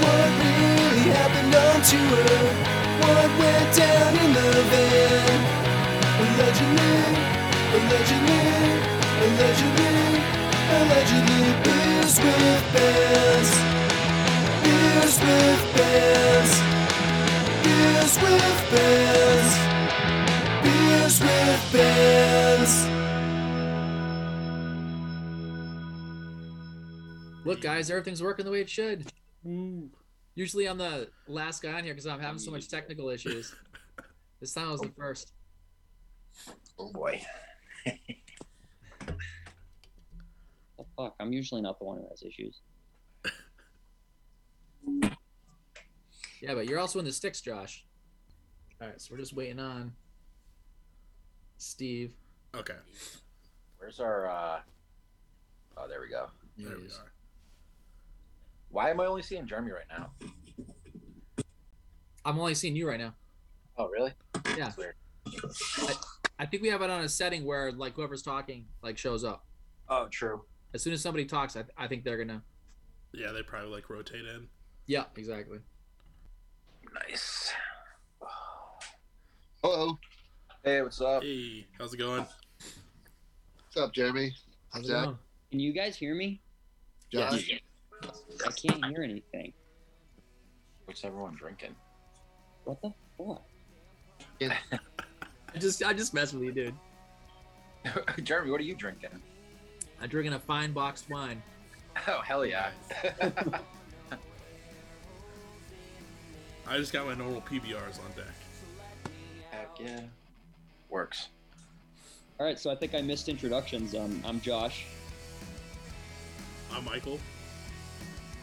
What really happened on tour? What went down in the van? Allegedly, beers with bands. Look, guys, everything's working the way it should. Mm. Usually I'm the last guy on here because I'm having so much technical issues. This time I was the first. Oh, boy. Oh, fuck. I'm usually not the one who has issues. Yeah, but you're also in the sticks, Josh. All right, so we're just waiting on Steve. Okay. Where's our... Oh, there we go. There we are. Why am I only seeing Jeremy right now? I'm only seeing you right now. Oh, really? Yeah. That's weird. I think we have it on a setting where, like, whoever's talking, like, shows up. Oh, true. As soon as somebody talks, I think they're gonna. Yeah, they probably like rotate in. Yeah, exactly. Nice. Hello. Hey, what's up? Hey, how's it going? What's up, Jeremy? How's it going? Can you guys hear me? Josh? Yeah. I can't hear anything. What's everyone drinking? What the fuck? Yeah. I just messed with you, dude. Jeremy, what are you drinking? I'm drinking a fine boxed wine. Oh, hell yeah. I just got my normal PBRs on deck. Heck yeah. Works. All right, so I think I missed introductions. I'm Josh. I'm Michael.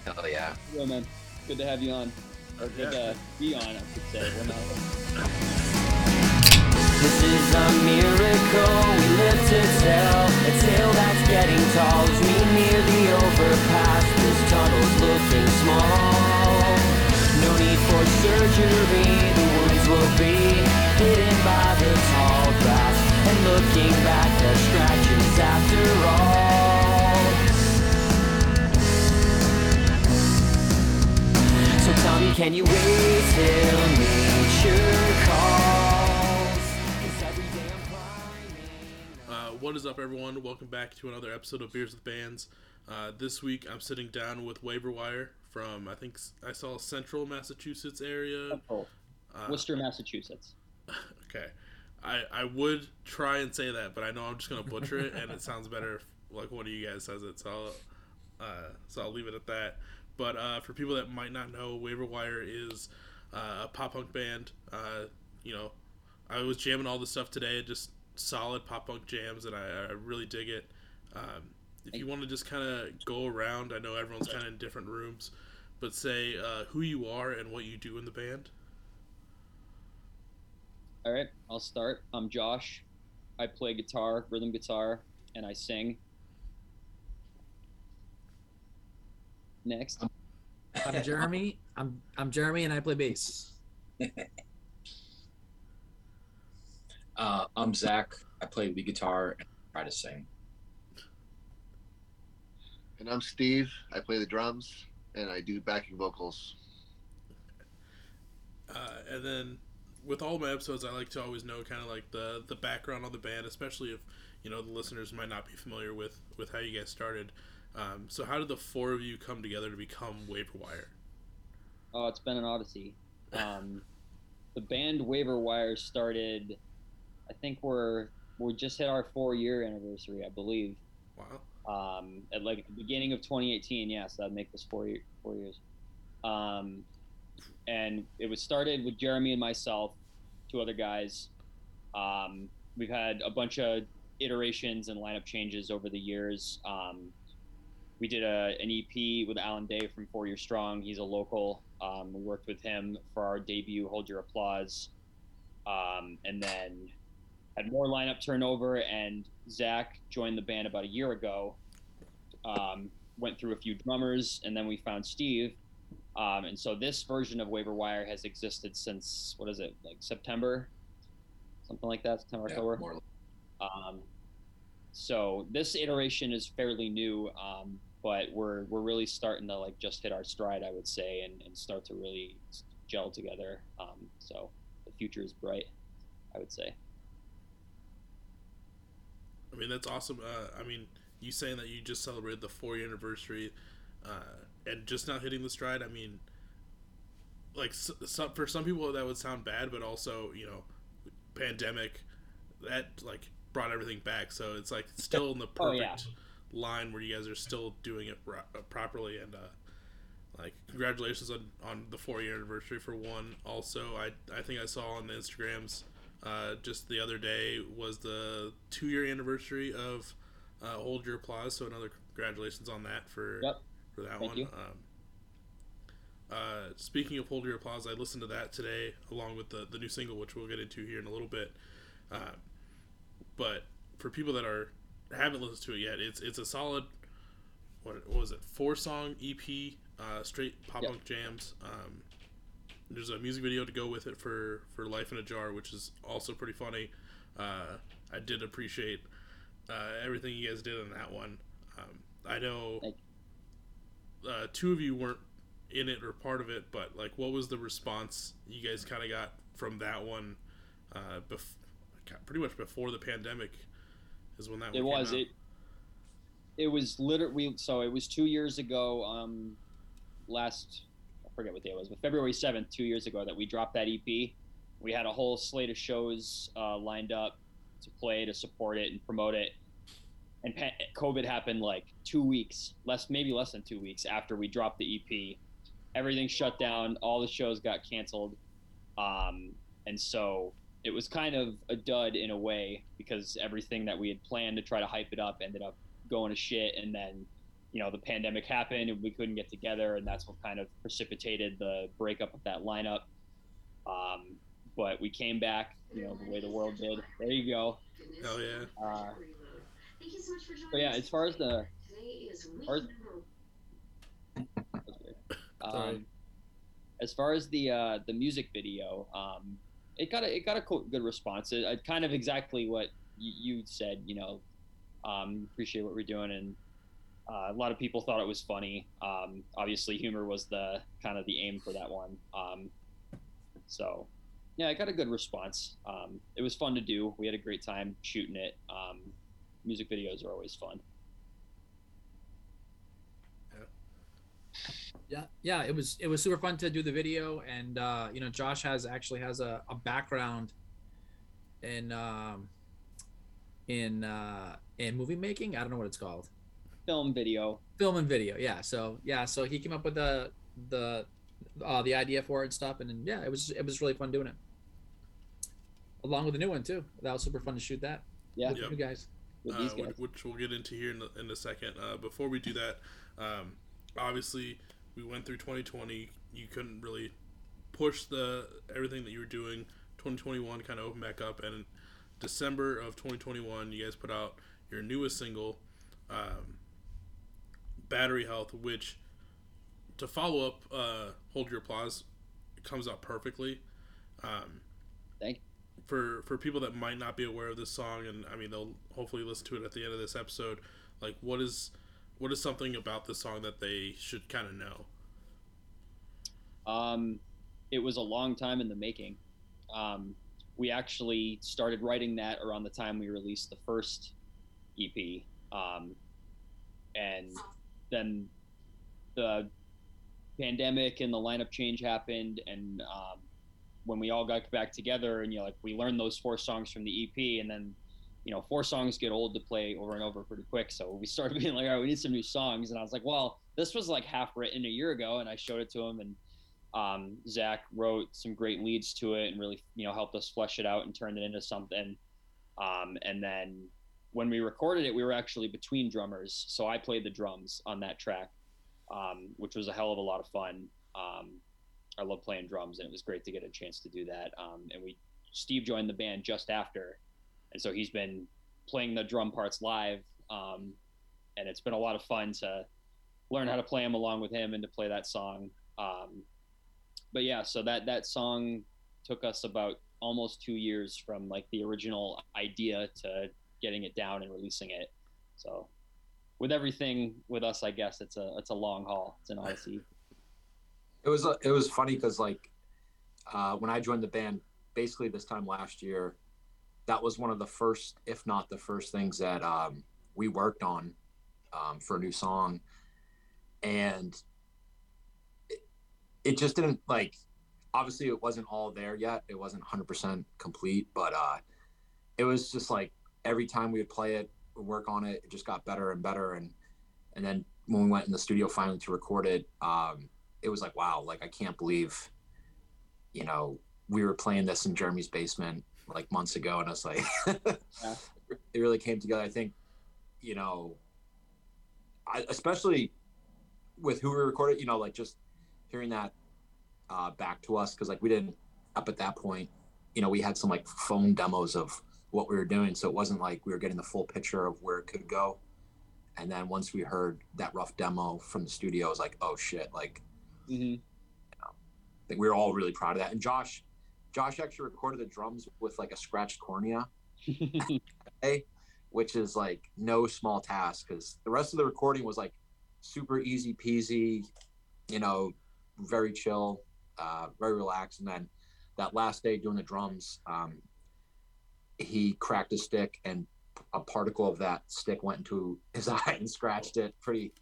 Hell yeah. Yo, man. Good to have you on. Or good to be on, I should say. This is a miracle we live to tell. A tale that's getting tall as we near the overpass. This tunnel's looking small. No need for surgery. The wounds will be hidden by the tall grass. And looking back, the scratches after all. Tell me, can you wait till nature calls? What is up, everyone? Welcome back to another episode of Beers with Bands. This week, I'm sitting down with Waiver Wire from, I think, I saw Central Massachusetts area. Oh, Worcester, Massachusetts. Okay. I would try and say that, but I know I'm just going to butcher it, and it sounds better if, like, one of you guys says it, so I'll leave it at that. But for people that might not know, Waiver Wire is a pop-punk band. I was jamming all this stuff today, just solid pop-punk jams, and I really dig it. If you want to just kind of go around, I know everyone's kind of in different rooms, but say who you are and what you do in the band. All right, I'll start. I'm Josh. I play guitar, rhythm guitar, and I sing. Next. I'm Jeremy. I'm Jeremy and I play bass. I'm Zach. I play lead guitar and try to sing. And I'm Steve. I play the drums and I do backing vocals. And then with all my episodes, I like to always know kind of like the background on the band, especially if, you know, the listeners might not be familiar with how you guys started. So how did the four of you come together to become Waiver Wire? Oh, it's been an odyssey. The band Waiver Wire started, I think we just hit our 4-year anniversary, I believe. Wow. At the beginning of 2018, so that'd make this 4 years. And it was started with Jeremy and myself, 2 other guys. We've had a bunch of iterations and lineup changes over the years. We did an EP with Alan Day from 4 Year Strong. He's a local. We worked with him for our debut, Hold Your Applause. And then had more lineup turnover, and Zach joined the band about a year ago. Went through a few drummers, and then we found Steve. And so this version of Waiver Wire has existed since, what is it, like September? Something like that, October? So this iteration is fairly new. but we're really starting to like just hit our stride, I would say, and start to really gel together. So the future is bright, I would say. I mean, that's awesome. I mean, you saying that you just celebrated the 4-year anniversary and just not hitting the stride. I mean, like for some people that would sound bad, but also, you know, pandemic that like brought everything back. So it's like still in the perfect line where you guys are still doing it properly. And like, congratulations on the 4-year anniversary for one. Also, I think I saw on the Instagrams just the other day was the 2-year anniversary of Hold Your Applause. So another congratulations on that for that. Thank one. You. Speaking of Hold Your Applause, I listened to that today along with the new single, which we'll get into here in a little bit. But for people that haven't listened to it yet, it's a solid, what was it, 4-song EP, straight pop punk jams. There's a music video to go with it for Life in a Jar, which is also pretty funny. I did appreciate everything you guys did on that one. I know two of you weren't in it or part of it, but like, what was the response you guys kind of got from that one pretty much before the pandemic is when that one came out? It was literally, so it was 2 years ago, I forget what day it was, but February 7th, 2 years ago, that we dropped that EP. We had a whole slate of shows lined up to play, to support it and promote it. And COVID happened like 2 weeks, less than 2 weeks after we dropped the EP. Everything shut down, all the shows got canceled. And so it was kind of a dud in a way, because everything that we had planned to try to hype it up ended up going to shit. And then, you know, the pandemic happened and we couldn't get together, and that's what kind of precipitated the breakup of that lineup. But we came back, you know, the way the world did. There you go. Oh yeah. Thank you so much for joining us. As far as the the music video, it got a good response. It kind of exactly what you said, you know. Appreciate what we're doing, and a lot of people thought it was funny. Obviously humor was the kind of the aim for that one. So yeah, I got a good response. It was fun to do. We had a great time shooting it. Music videos are always fun. Yeah, it was super fun to do the video. And you know, Josh has a background in movie making. I don't know what it's called. Film and video. So he came up with the idea for it and stuff, and then, it was really fun doing it along with the new one too. That was super fun to shoot that with you guys, with these guys, which we'll get into here in a second. Before we do that, obviously we went through 2020. You couldn't really push everything that you were doing. 2021 kind of opened back up, and December of 2021, you guys put out your newest single, Battery Health, which, to follow up Hold Your Applause, comes out perfectly. Thank you. For people that might not be aware of this song, and I mean, they'll hopefully listen to it at the end of this episode, like, what is something about this song that they should kind of know? It was a long time in the making. We actually started writing that around the time we released the first EP. And then the pandemic and the lineup change happened. And when we all got back together, and, you know, like, we learned those 4 songs from the EP, and then, you know, 4 songs get old to play over and over pretty quick. So we started being like, all right, we need some new songs. And I was like, well, this was like half written a year ago. And I showed it to him, and Zach wrote some great leads to it and really, you know, helped us flesh it out and turned it into something. And then when we recorded it, we were actually between drummers. So I played the drums on that track, which was a hell of a lot of fun. I love playing drums, and it was great to get a chance to do that. And Steve joined the band just after. And so he's been playing the drum parts live. And it's been a lot of fun to learn how to play them along with him and to play that song. But yeah, so that song took us about almost 2 years from like the original idea to getting it down and releasing it. So with everything with us, I guess it's a long haul. It's an odyssey. It was funny because when I joined the band, basically this time last year, that was one of the first, if not the first things that we worked on for a new song. And it just didn't, obviously it wasn't all there yet. It wasn't 100% complete, but it was just every time we would play it, work on it, it just got better and better. And then when we went in the studio finally to record it, it was wow, I can't believe, we were playing this in Jeremy's basement months ago, and I was yeah. It really came together. I think, especially with who we recorded, just hearing that back to us, because we didn't, up at that point, we had some phone demos of what we were doing, so it wasn't we were getting the full picture of where it could go. And then once we heard that rough demo from the studio, it was oh shit, mm-hmm. I think we were all really proud of that. And Josh actually recorded the drums with a scratched cornea, which is no small task, because the rest of the recording was super easy peasy, very chill, very relaxed. And then that last day doing the drums, he cracked a stick, and a particle of that stick went into his eye and scratched it. Pretty,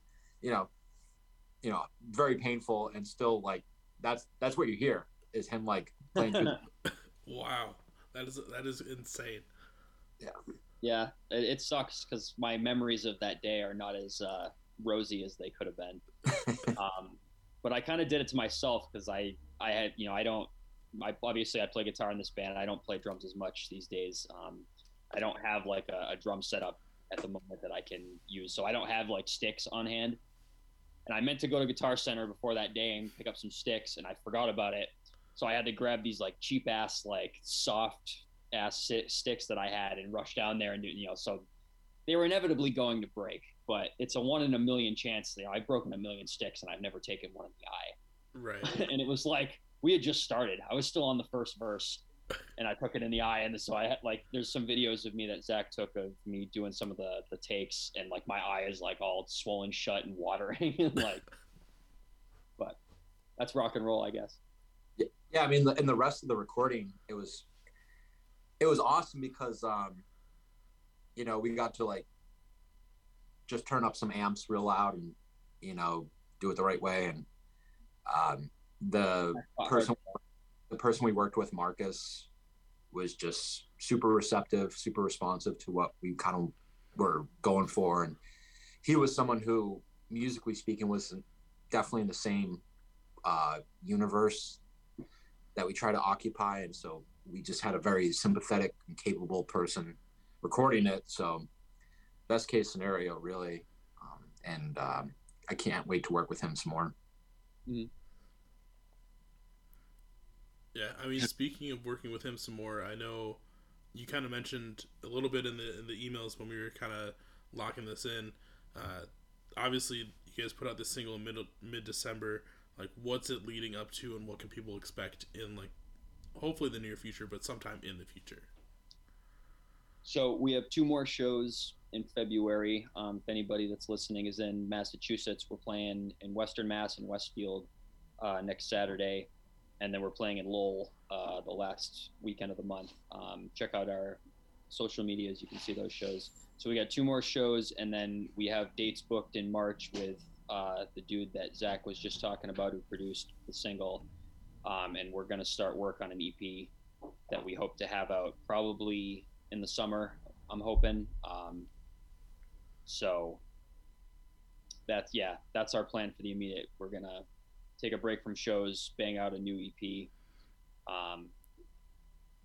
very painful, and still that's what you hear is him playing. Wow, that is insane. Yeah, it sucks because my memories of that day are not as rosy as they could have been. But I kind of did it to myself because I had, obviously I play guitar in this band. I don't play drums as much these days. I don't have a drum setup at the moment that I can use. So I don't have sticks on hand. And I meant to go to Guitar Center before that day and pick up some sticks, and I forgot about it. So I had to grab these cheap ass, soft ass sticks that I had and rush down there and do, so they were inevitably going to break, but it's a 1 in a million chance. I've broken 1 million sticks and I've never taken one in the eye. Right. And it was we had just started. I was still on the first verse and I took it in the eye. And so I had there's some videos of me that Zach took of me doing some of the takes, and my eye is all swollen shut and watering and but that's rock and roll, I guess. Yeah. I mean, in the rest of the recording, it was awesome because, we got to just turn up some amps real loud and, do it the right way. And the person we worked with, Marcus, was just super receptive, super responsive to what we kind of were going for. And he was someone who, musically speaking, was definitely in the same universe that we try to occupy. And so we just had a very sympathetic and capable person recording it. So best case scenario, really. I can't wait to work with him some more. Mm-hmm. Yeah, I mean, speaking of working with him some more, I know you kind of mentioned a little bit in the emails when we were kind of locking this in. Obviously, you guys put out this single in mid-December. What's it leading up to, and what can people expect in hopefully the near future, but sometime in the future? So we have 2 more shows in February. If anybody that's listening is in Massachusetts, we're playing in Western Mass and Westfield next Saturday. And then we're playing in Lowell the last weekend of the month. Check out our social medias. You can see those shows. So we got 2 more shows, and then we have dates booked in March with the dude that Zach was just talking about who produced the single. And we're going to start work on an EP that we hope to have out probably in the summer, I'm hoping. So that's our plan for the immediate. We're going to take a break from shows, bang out a new EP,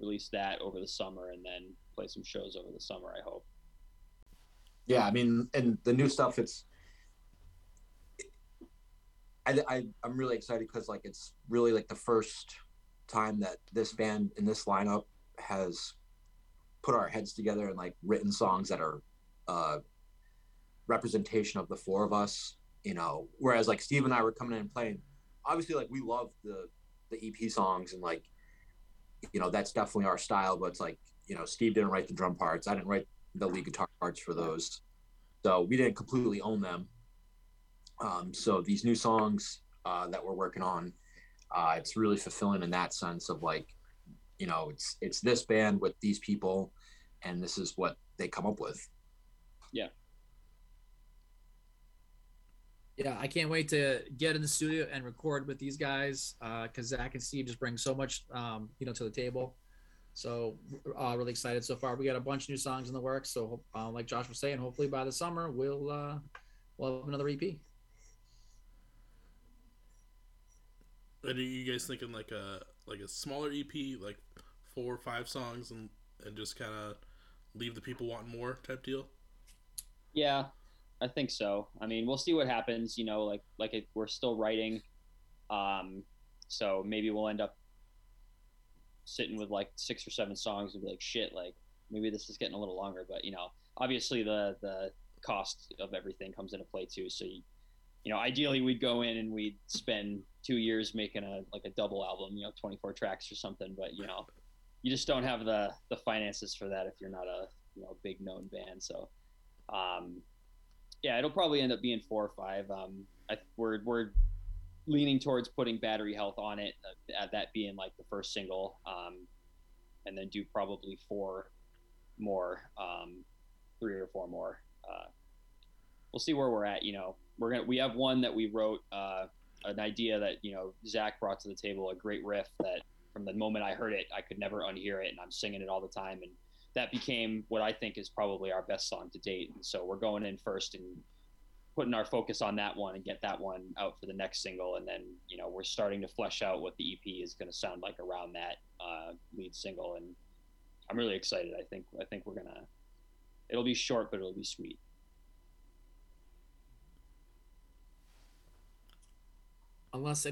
release that over the summer, and then play some shows over the summer, I hope. Yeah, I mean, and the new stuff, I'm really excited because it's really the first time that this band in this lineup has put our heads together and written songs that are representation of the 4 of us, whereas Steve and I were coming in and playing. Obviously, we love the EP songs and that's definitely our style. But Steve didn't write the drum parts. I didn't write the lead guitar parts for those. So we didn't completely own them. So these new songs that we're working on, it's really fulfilling in that sense of like, you know, it's this band with these people and this is what they come up with. Yeah. Yeah, I can't wait to get in the studio and record with these guys because Zach and Steve just bring so much, to the table. So really excited so far. We got a bunch of new songs in the works. So like Josh was saying, hopefully by the summer we'll have another EP. Are you guys thinking like a smaller EP, like 4 or 5 songs, and just kind of leave the people wanting more type deal? Yeah, I think so. I mean, we'll see what happens. You know, like we're still writing, so maybe we'll end up sitting with like 6 or 7 songs and be like, shit, like maybe this is getting a little longer. But you know, obviously the cost of everything comes into play too. So you know, ideally we'd go in and we'd spend 2 years making a double album, you know, 24 tracks or something, but you know, you just don't have the finances for that if you're not a, you know, big known band. So, yeah, it'll probably end up being 4 or 5. We're leaning towards putting Battery Health on it, that being like the first single, and then do probably 3 or 4 more. We'll see where we're at. You know, we have one that we wrote, an idea that, you know, Zach brought to the table, a great riff that from the moment I heard it, I could never unhear it. And I'm singing it all the time. And that became what I think is probably our best song to date. And so we're going in first and putting our focus on that one and get that one out for the next single. And then, you know, we're starting to flesh out what the EP is going to sound like around that lead single. And I'm really excited. I think we're going to, it'll be short, but it'll be sweet. Unless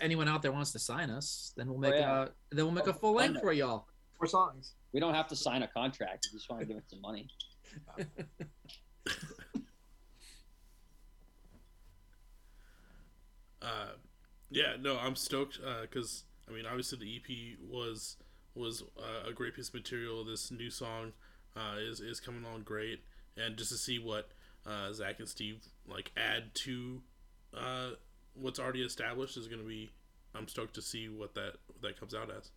anyone out there wants to sign us, then we'll make a full length for y'all. 4 songs. We don't have to sign a contract. We just want to give it some money. Yeah, no, I'm stoked because I mean, obviously the EP was a great piece of material. This new song is coming on great, and just to see what Zach and Steve like add to. What's already established is going to be, I'm stoked to see what that comes out as.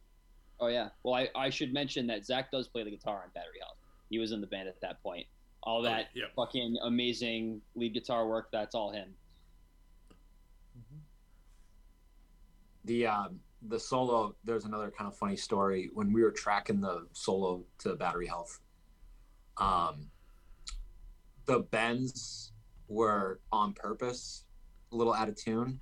Oh yeah. Well, I should mention that Zach does play the guitar on Battery Health. He was in the band at that point. All that fucking amazing lead guitar work. That's all him. The solo, there's another kind of funny story when we were tracking the solo to Battery Health. The bends were on purpose, a little out of tune,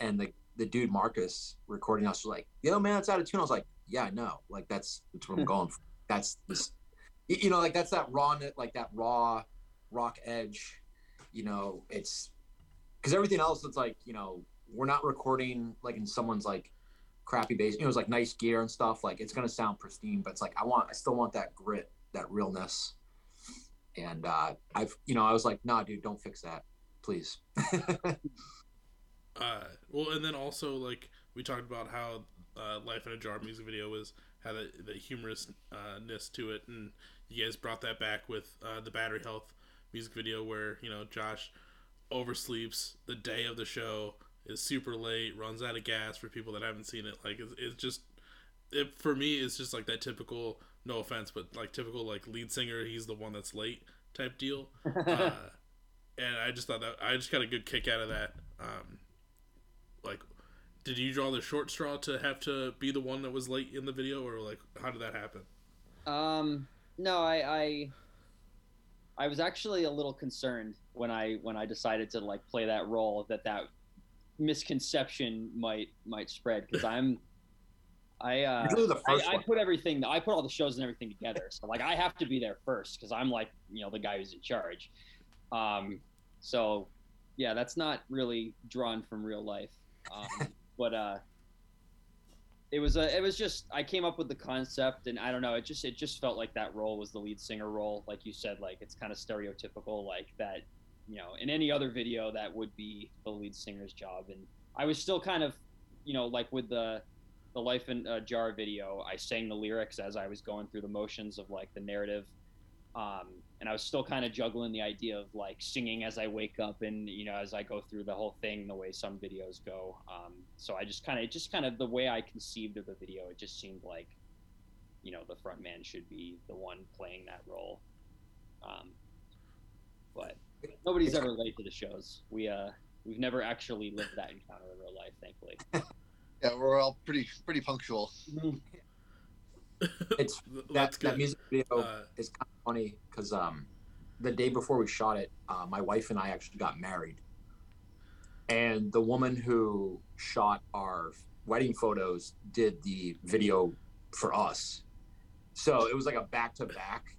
and the dude Marcus recording us was like, yo man, that's out of tune. I was like, yeah, I know, like that's what I'm going for. That's this, you know, like that's that raw, like that raw rock edge, you know. It's because everything else, it's like, you know, we're not recording like in someone's like crappy bass, you know, it's like nice gear and stuff, like it's gonna sound pristine, but it's like I still want that grit, that realness. And I was like, nah dude, don't fix that, please. Well, and then also, like, we talked about how Life in a Jar music video had the humorousness to it, and you guys brought that back with the Battery Health music video where, you know, Josh oversleeps the day of the show, is super late, runs out of gas for people that haven't seen it. Like, it's just, for me, it's just like that typical, no offense, but like typical, like, lead singer, he's the one that's late type deal. And I just thought that I just got a good kick out of that. Like, did you draw the short straw to have to be the one that was late in the video, or like, how did that happen? No, I was actually a little concerned when I decided to like play that role that misconception might spread, because I put all the shows and everything together, so like I have to be there first because I'm like, you know, the guy who's in charge. So yeah, that's not really drawn from real life. But it was just, I came up with the concept, and I don't know, it just felt like that role was the lead singer role. Like you said, like it's kind of stereotypical, like that, you know, in any other video that would be the lead singer's job. And I was still kind of, you know, like with the Life in a Jar video, I sang the lyrics as I was going through the motions of like the narrative. And I was still kind of juggling the idea of like singing as I wake up and, you know, as I go through the whole thing, the way some videos go. So I just kind of, the way I conceived of the video, it just seemed like, you know, the front man should be the one playing that role. But nobody's ever late to the shows. We've never actually lived that encounter in real life, thankfully. Yeah, we're all pretty punctual. It's that music video is kind of funny because the day before we shot it, my wife and I actually got married, and the woman who shot our wedding photos did the video for us, so it was like a back-to-back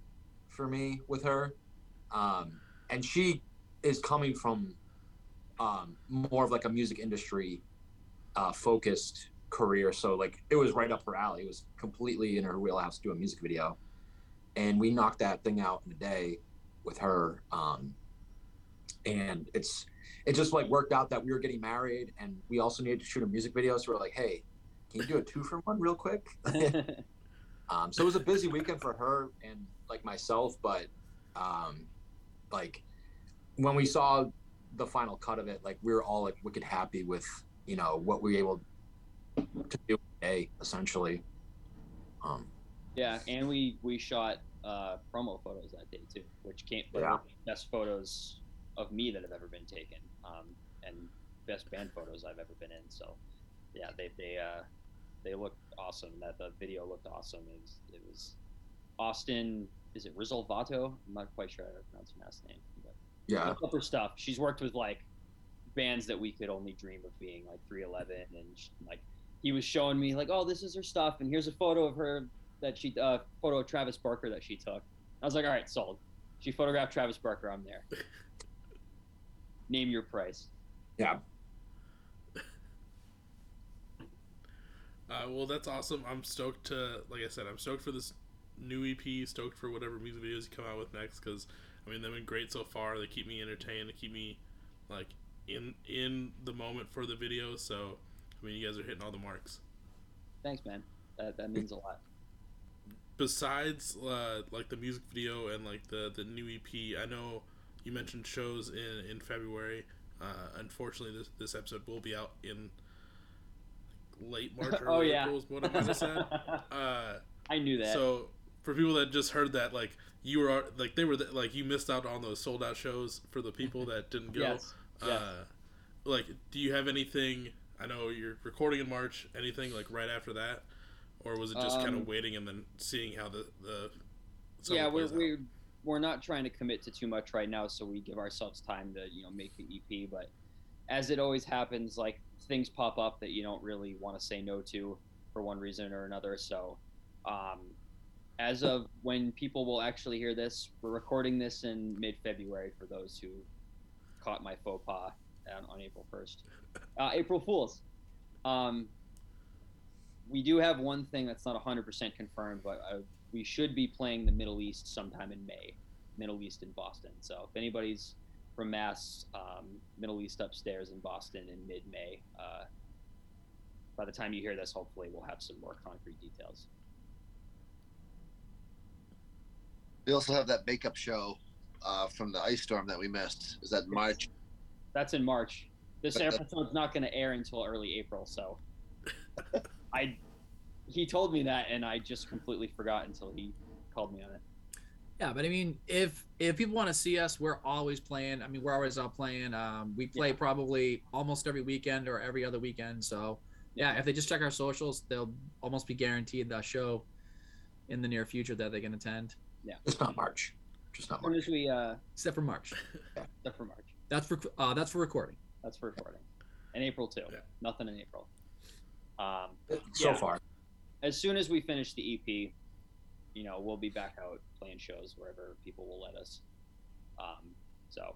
for me with her, and she is coming from more of like a music industry focused career, so like it was right up her alley. It was completely in her wheelhouse to do a music video, and we knocked that thing out in a day with her, and it just like worked out that we were getting married and we also needed to shoot a music video, so we're like, hey, can you do a 2-for-1 real quick? So it was a busy weekend for her and like myself, but like when we saw the final cut of it, like we were all like wicked happy with, you know, what we were able to do today, essentially. Yeah, and we shot promo photos that day too, which came from the best photos of me that have ever been taken, and best band photos I've ever been in. So yeah, they looked awesome. The video looked awesome. It was Austin, is it Risolvato? I'm not quite sure how to pronounce her last name. But yeah, her stuff. She's worked with like bands that we could only dream of being, like 311, and like he was showing me like, oh, this is her stuff, and here's a photo of her that she photo of Travis Barker that she took. I was like, all right, sold. She photographed Travis Barker. I'm there. Name your price. Yeah. Well, that's awesome. I'm stoked to, like I said, I'm stoked for this new EP, stoked for whatever music videos you come out with next, because I mean, they've been great so far. They keep me entertained. They keep me like in the moment for the video. So I mean, you guys are hitting all the marks. Thanks, man. That means a lot. Besides like the music video and like the new EP, I know you mentioned shows in February. Unfortunately, this episode will be out in late March. Or April is what I'm gonna say. I knew that. So for people that just heard that, like you were like they were like you missed out on those sold out shows for the people that didn't go. Yes. Like, do you have anything? I know you're recording in March. Anything like right after that, or was it just kind of waiting and then seeing how the we're not trying to commit to too much right now, so we give ourselves time to, you know, make the EP. But as it always happens, like things pop up that you don't really want to say no to for one reason or another. So as of when people will actually hear this, we're recording this in mid-February for those who caught my faux pas on April 1st. April Fools. We do have one thing that's not 100% confirmed, but we should be playing the Middle East sometime in May. Middle East in Boston. So if anybody's from Mass, Middle East upstairs in Boston in mid-May, by the time you hear this, hopefully we'll have some more concrete details. We also have that makeup show from the ice storm that we missed. Is that March? That's in March. This episode's not going to air until early April, so he told me that, and I just completely forgot until he called me on it. Yeah, but I mean, if people want to see us, we're always playing. I mean, we're always out playing. We play probably almost every weekend or every other weekend. So yeah, if they just check our socials, they'll almost be guaranteed the show in the near future that they can attend. Yeah, it's not March. Just not March. Except for March. Except for March. That's for recording. That's for recording. And April too. Yeah. Nothing in April. So far. As soon as we finish the EP, you know, we'll be back out playing shows wherever people will let us. So,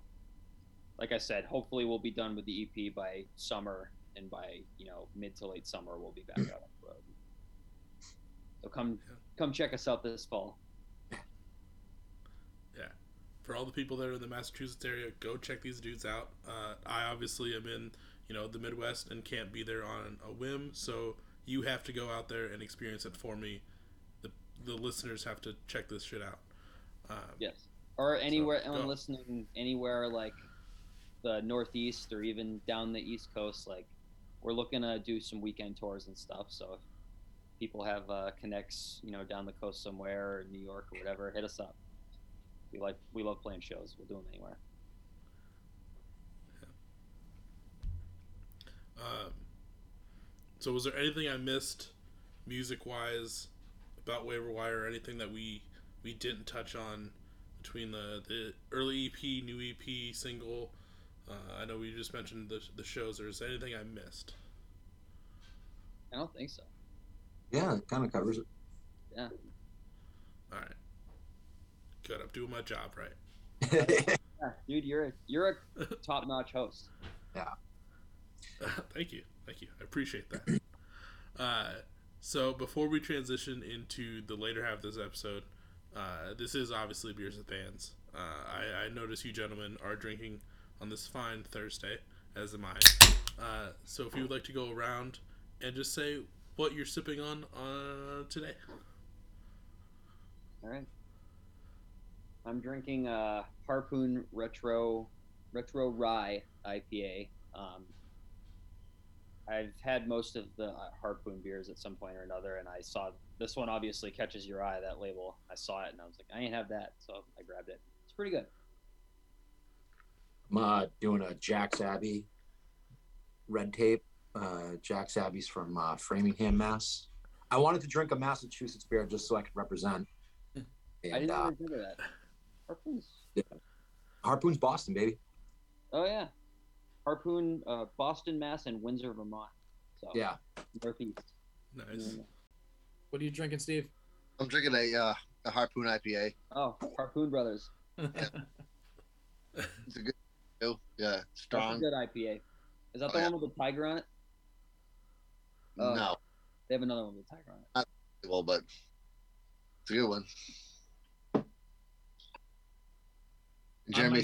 like I said, hopefully we'll be done with the EP by summer, and by, you know, mid to late summer we'll be back out on the road. So come check us out this fall. For all the people that are in the Massachusetts area, go check these dudes out. I obviously am in, you know, the Midwest and can't be there on a whim, so you have to go out there and experience it for me. The listeners have to check this shit out. Yes. Or anywhere, so, listening anywhere like the Northeast or even down the East Coast, like we're looking to do some weekend tours and stuff. So if people have connects, down the coast somewhere or New York or whatever, hit us up. We love playing shows. We'll do them anywhere. Yeah. So was there anything I missed music-wise about Waiver Wire or anything that we didn't touch on between the early EP, new EP, single? I know we just mentioned the shows. Or is there anything I missed? I don't think so. Yeah, it kind of covers it. Yeah. All right. Good. I'm doing my job right. Yeah, dude, you're a top-notch host. Yeah. Thank you. I appreciate that. So before we transition into the later half of this episode, this is obviously Beers with Fans. I notice you gentlemen are drinking on this fine Thursday, as am I. So if you would like to go around and just say what you're sipping on today. All right. I'm drinking Harpoon Retro Rye IPA. I've had most of the Harpoon beers at some point or another, and I saw this one obviously catches your eye, that label. I saw it, and I was like, I ain't have that, so I grabbed it. It's pretty good. I'm doing a Jack's Abbey red tape. Jack's Abbey's from Framingham, Mass. I wanted to drink a Massachusetts beer just so I could represent. And, I didn't remember that. Harpoon's. Yeah. Harpoon's Boston, baby. Oh, yeah. Harpoon, Boston, Mass, and Windsor, Vermont. So, yeah. Northeast. Nice. What are you drinking, Steve? I'm drinking a Harpoon IPA. Oh, Harpoon Brothers. Yeah. It's a good, strong. That's a good IPA. Is that the one with the tiger on it? No. They have another one with a tiger on it. Not well, but it's a good one. Jeremy.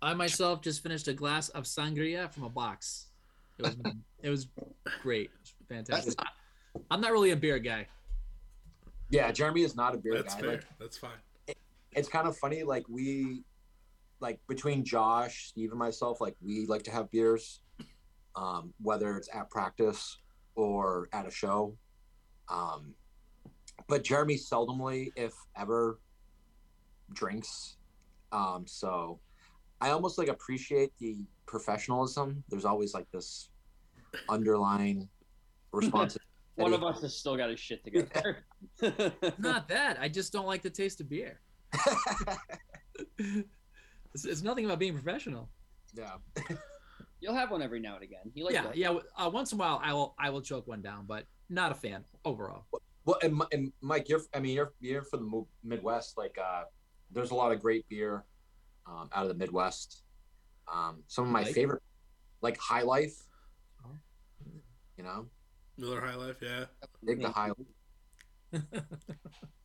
I myself just finished a glass of sangria from a box. It was great. It was fantastic. I'm not really a beer guy. Yeah, Jeremy is not a beer guy. That's fair. Like, that's fine. It's kind of funny. Like between Josh, Steve, and myself, like we like to have beers, whether it's at practice or at a show. But Jeremy seldomly, if ever, drinks. So. I almost like appreciate the professionalism. There's always like this underlying responsibility. One of us has still got his shit together. Yeah. Not that. I just don't like the taste of beer. It's nothing about being professional. Yeah. You'll have one every now and again. Once in a while, I will choke one down, but not a fan overall. Well, and Mike, you're from the Midwest. Like, there's a lot of great beer. Out of the Midwest, some of my favorite, like High Life, Miller High Life, yeah. Dig the High Life.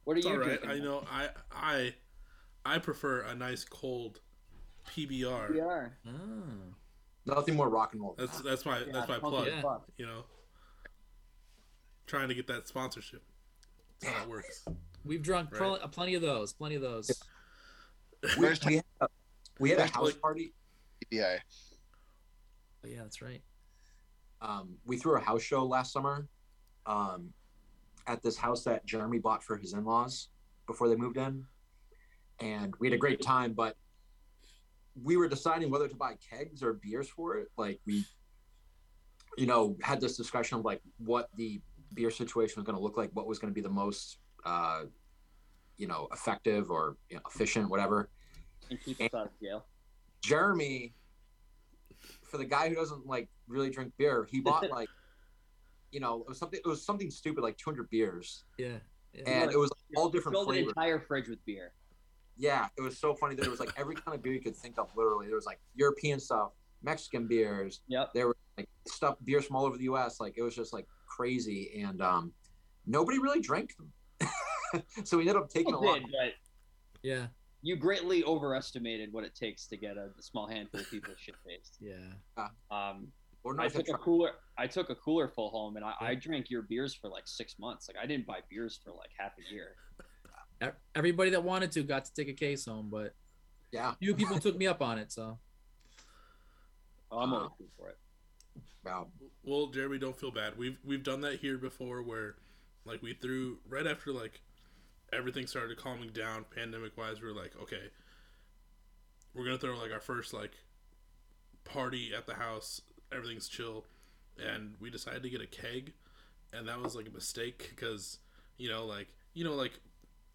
What are you drinking? I know I prefer a nice cold PBR. PBR. Oh. Nothing more rock and roll. That's my plug. Yeah. Trying to get that sponsorship. That's how it works. We've drunk plenty of those. Yeah. We had a house party. Yeah. Oh, yeah, that's right. We threw a house show last summer at this house that Jeremy bought for his in-laws before they moved in. And we had a great time, but we were deciding whether to buy kegs or beers for it. Like we, had this discussion of like what the beer situation was going to look like, what was going to be the most, effective or efficient, whatever. And keep us out of jail. Jeremy, for the guy who doesn't like really drink beer, he bought like, it was something stupid like 200 beers. Yeah. And it was like, all different flavors. Filled an entire fridge with beer. Yeah, it was so funny that it was like every kind of beer you could think of. Literally, there was like European stuff, Mexican beers. Yep. There were like beers from all over the U.S. Like it was just like crazy, and nobody really drank them. So we ended up taking a lot. But yeah. You greatly overestimated what it takes to get a small handful of people shit-faced. Yeah. I took a cooler full home, and I drank your beers for like 6 months. Like I didn't buy beers for like half a year. everybody that wanted to got to take a case home, but yeah, few people took me up on it. So I'm always good for it. Wow. Well, Jeremy, don't feel bad. We've done that here before, where like we threw right after like everything started calming down, pandemic wise. We were like, okay, we're gonna throw like our first like party at the house. Everything's chill, and we decided to get a keg, and that was like a mistake because you know like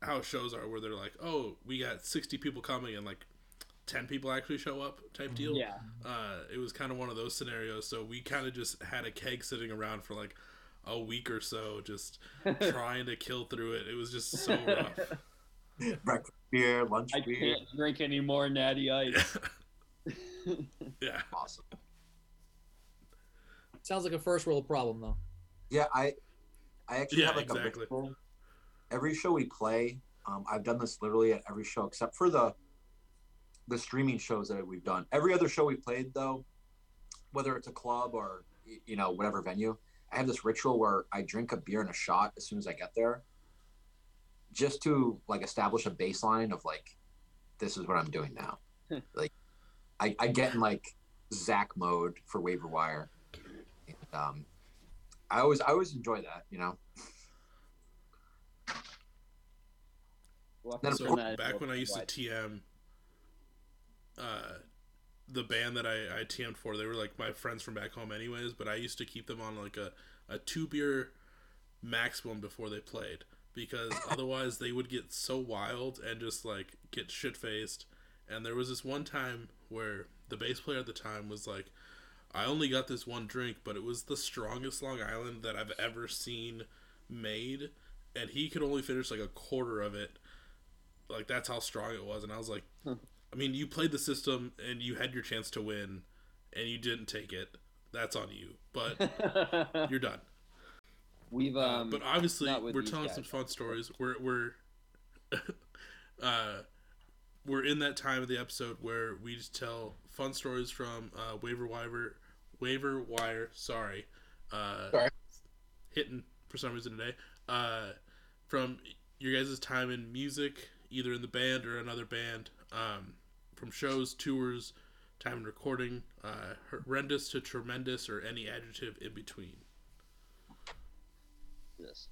how shows are where they're like, oh, we got 60 people coming and like 10 people actually show up type deal. Yeah. It was kind of one of those scenarios. So we kind of just had a keg sitting around for like a week or so, just trying to kill through it. It was just so rough. Breakfast beer, lunch beer. I can't drink any more Natty Ice. Yeah. Yeah. Awesome. Sounds like a first world problem though. Yeah, I actually have like exactly. a ritual. Every show we play, I've done this literally at every show except for the streaming shows that we've done. Every other show we played though, whether it's a club or, you know, whatever venue, I have this ritual where I drink a beer and a shot as soon as I get there, just to like establish a baseline of like, this is what I'm doing now. Like I get in like Zach mode for Waiver Wire. And, I always enjoy that, you know? So back when I used to TM, the band that I TM'd for, they were like my friends from back home anyways, but I used to keep them on like a 2-beer maximum before they played, because otherwise they would get so wild and just like get shit-faced. And there was this one time where the bass player at the time was like, I only got this one drink, but it was the strongest Long Island that I've ever seen made, and he could only finish like a quarter of it. Like, that's how strong it was. And I was like, I mean, you played the system and you had your chance to win and you didn't take it. That's on you, but you're done. We've but obviously we're telling some fun stories. We're in that time of the episode where we just tell fun stories from Waiver Wire. Sorry. Hitting for some reason today. From your guys' time in music, either in the band or another band, from shows, tours, time in recording, horrendous to tremendous, or any adjective in between. Yes.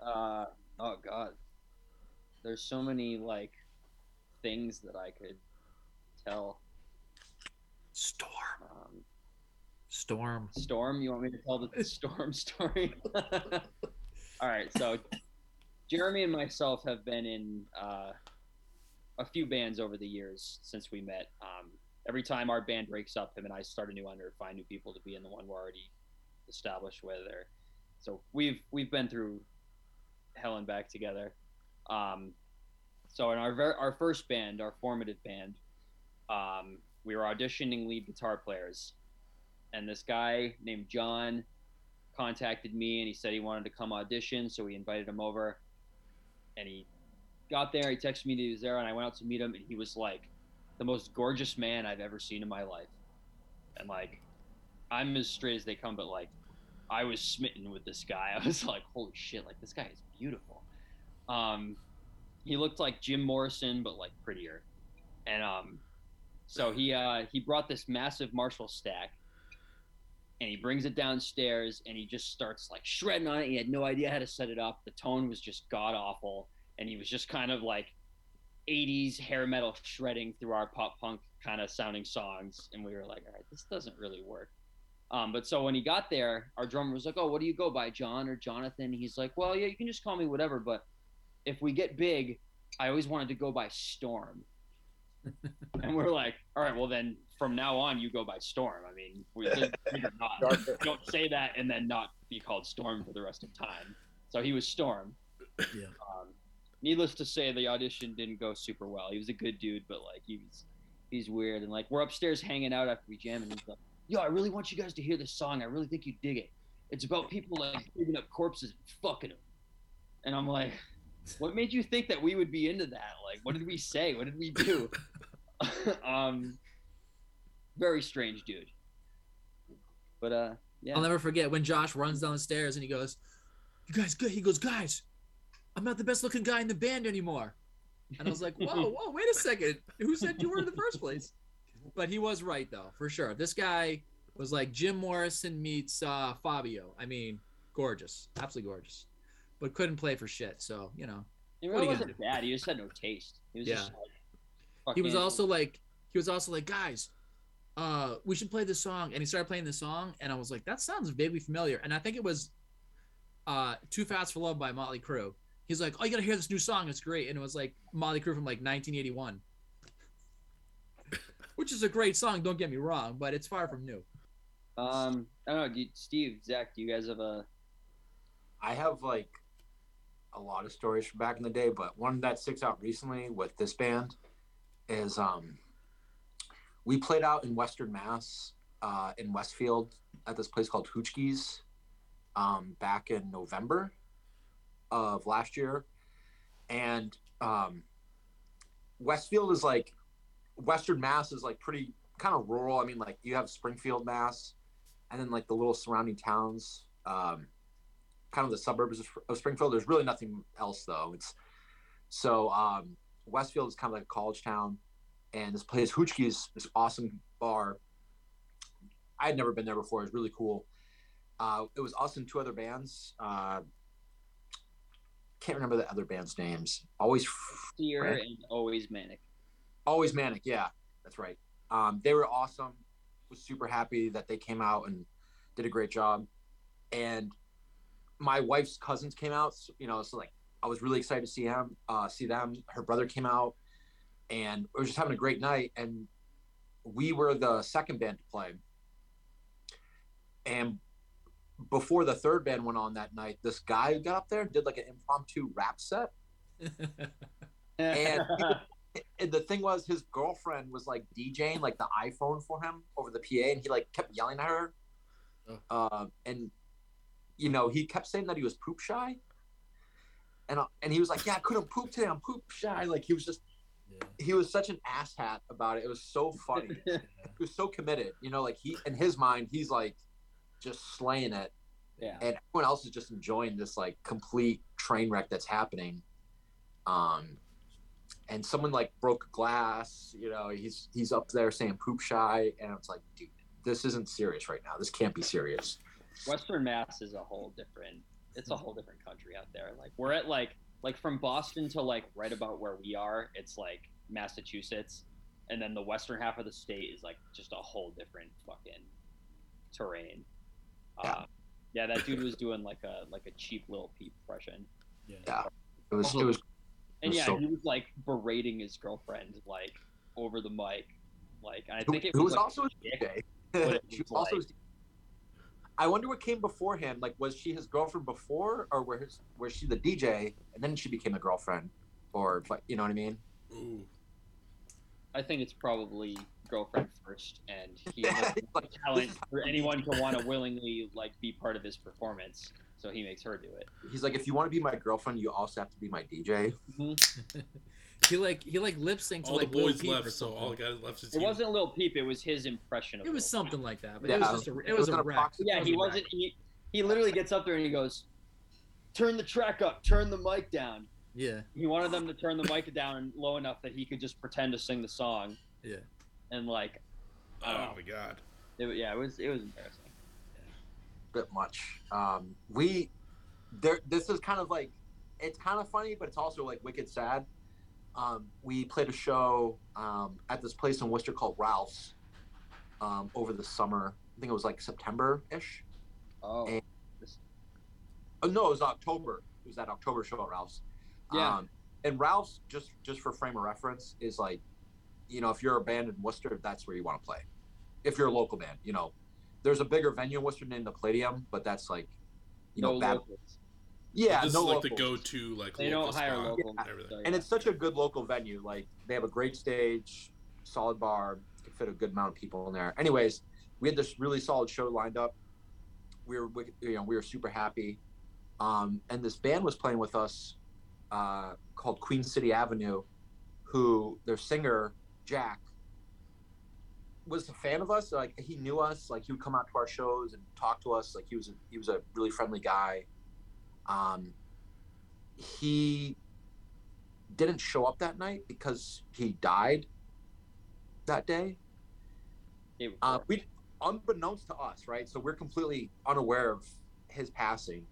Oh God, there's so many like things that I could tell. Storm. You want me to tell the storm story? All right, so Jeremy and myself have been in a few bands over the years since we met. Every time our band breaks up, him and I start a new one or find new people to be in the one we're already established with. So we've been through hell and back together. So in our first band, our formative band, we were auditioning lead guitar players, and this guy named John contacted me and he said he wanted to come audition, so we invited him over. And he got there, he texted me that he was there, and I went out to meet him, and he was like the most gorgeous man I've ever seen in my life. And like, I'm as straight as they come, but like, I was smitten with this guy. I was like, holy shit, like this guy is beautiful. He looked like Jim Morrison, but like prettier. And so he brought this massive Marshall stack, and he brings it downstairs and he just starts like shredding on it. He had no idea how to set it up. The tone was just god awful. And he was just kind of like 80s hair metal shredding through our pop punk kind of sounding songs. And we were like, all right, this doesn't really work. But so when he got there, our drummer was like, oh, what do you go by, John or Jonathan? He's like, well, yeah, you can just call me whatever. But if we get big, I always wanted to go by Storm. And we're like, all right, well then from now on you go by Storm. I mean, don't say that and then not be called Storm for the rest of time. So he was Storm. Yeah. Needless to say, the audition didn't go super well. He was a good dude, but like he's weird. And like, we're upstairs hanging out after we jam, and he's like, yo, I really want you guys to hear this song. I really think you dig it. It's about people like digging up corpses and fucking them. And I'm like, what made you think that we would be into that? Like, what did we say? What did we do? Very strange dude. But yeah, I'll never forget when Josh runs downstairs and he goes, "You guys good?" He goes, "Guys, I'm not the best looking guy in the band anymore. And I was like, whoa, wait a second. Who said you were in the first place? But he was right, though, for sure. This guy was like Jim Morrison meets Fabio. I mean, gorgeous. Absolutely gorgeous. But couldn't play for shit. So, you know. It really wasn't bad. He just had no taste. He was just like, he was also like, guys, we should play this song. And he started playing this song. And I was like, that sounds vaguely familiar. And I think it was Too Fast for Love by Mötley Crüe. He's like, oh, you got to hear this new song. It's great. And it was like Mötley Crüe from like 1981, which is a great song. Don't get me wrong, but it's far from new. I don't know. Steve, Zach, do you guys have a... I have like a lot of stories from back in the day, but one that sticks out recently with this band is we played out in Western Mass in Westfield at this place called Hoochkie's back in November of last year. And Westfield is like, Western Mass is like pretty kind of rural. I mean, like you have Springfield, Mass, and then like the little surrounding towns, kind of the suburbs of Springfield. There's really nothing else though. So Westfield is kind of like a college town, and this place Hoochkie's, this awesome bar. I had never been there before. It was really cool. It was us and two other bands. Can't remember the other band's names. Always Fear and Always Manic. Always Manic, yeah, that's right. They were awesome. Was super happy that they came out and did a great job. And my wife's cousins came out, you know, so like I was really excited to see them. Her brother came out, and we were just having a great night. And we were the second band to play. And before the third band went on that night, this guy who got up there did like an impromptu rap set. And the thing was, his girlfriend was like DJing like the iPhone for him over the PA, and he like kept yelling at her. And you know, he kept saying that he was poop shy, and he was like, yeah, I couldn't poop today, I'm poop shy. Like he was just, he was such an asshat about it. It was so funny. He was so committed, you know, like he, in his mind, he's like just slaying it. Yeah. And everyone else is just enjoying this like complete train wreck that's happening. And someone like broke glass, you know, he's up there saying poop shy. And I was like, dude, this isn't serious right now. This can't be serious. Western Mass is a whole different country out there. Like we're at like from Boston to like right about where we are, it's like Massachusetts. And then the western half of the state is like just a whole different fucking terrain. Yeah, that dude was doing like a cheap Lil Peep impression. Yeah. It was And yeah, he was like berating his girlfriend like over the mic, like I think it was also a DJ. She was also. I wonder what came before him. Like, was she his girlfriend before, or was she the DJ and then she became a girlfriend, or you know what I mean? Ooh. I think it's probably girlfriend first, and he has like, talent for anyone to want to willingly like be part of his performance. So he makes her do it. He's like, if you want to be my girlfriend, you also have to be my DJ. Mm-hmm. he lip syncs. All like the boys Lil left, so all the guys left. It wasn't Lil Peep. It was his impression of. It was Lil something Peep. Like that, but yeah, it was a rap. Yeah, he wasn't. He literally gets up there and he goes, "Turn the track up, turn the mic down." Yeah. He wanted them to turn the mic down low enough that he could just pretend to sing the song. Yeah. And like. Oh my God. It was embarrassing. Bit much. This is kind of like, it's kind of funny, but it's also like wicked sad. We played a show at this place in Worcester called Ralph's over the summer. I think it was like September-ish. No, it was October. It was that October show at Ralph's. Yeah. And Ralph's, just for frame of reference, is like, you know, if you're a band in Worcester, that's where you want to play. If you're a local band, you know. There's a bigger venue in Worcester named the Palladium, but that's like, you know, bad. Yeah, this no is like locals. The go-to, like they local don't hire spot. Local. Yeah. Everything. And it's such a good local venue. Like they have a great stage, solid bar, could fit a good amount of people in there. Anyways, we had this really solid show lined up. We were super happy, and this band was playing with us, called Queen City Avenue, who their singer Jack was a fan of us. Like he knew us, like he would come out to our shows and talk to us. Like he was a really friendly guy. he didn't show up that night because he died that day. We, unbeknownst to us, right? So we're completely unaware of his passing.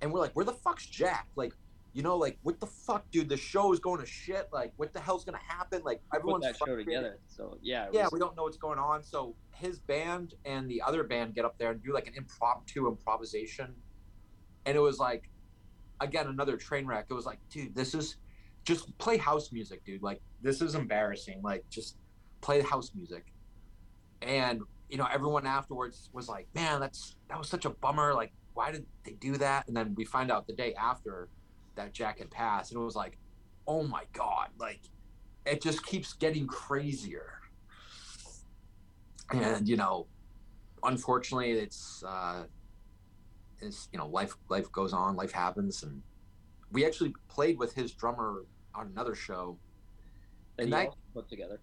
And we're like, where the fuck's Jack? Like, you know, like, what the fuck, dude? The show is going to shit. Like, what the hell's going to happen? Like, everyone's put that show together. So, yeah. Yeah, we don't know what's going on. So his band and the other band get up there and do, like, an impromptu improvisation. And it was, like, again, another train wreck. It was like, dude, this is – just play house music, dude. Like, this is embarrassing. Like, just play house music. And, you know, everyone afterwards was like, man, that was such a bummer. Like, why did they do that? And then we find out the day after – that Jack had passed, and it was like, oh my God, like, it just keeps getting crazier. And, you know, unfortunately it's, you know, life goes on, life happens. And we actually played with his drummer on another show and that put together.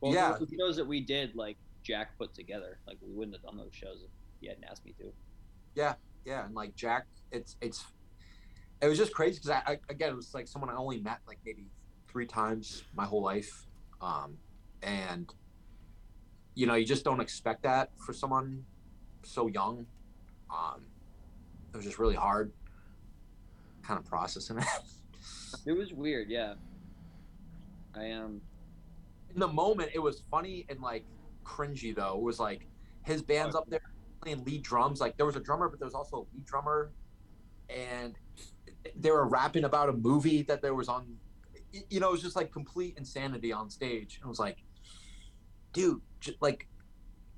Well, yeah, the shows that we did, like, Jack put together. Like, we wouldn't have done those shows if he hadn't asked me to. Yeah. And, like, Jack, it was just crazy because I again, it was like someone I only met like maybe 3 times my whole life, and you know, you just don't expect that for someone so young. It was just really hard, kind of processing it. It was weird, yeah. In the moment, it was funny and like cringy though. It was like his band's up there playing lead drums. Like, there was a drummer, but there was also a lead drummer, and they were rapping about a movie that there was on, you know, it was just like complete insanity on stage. And it was like, dude, just like,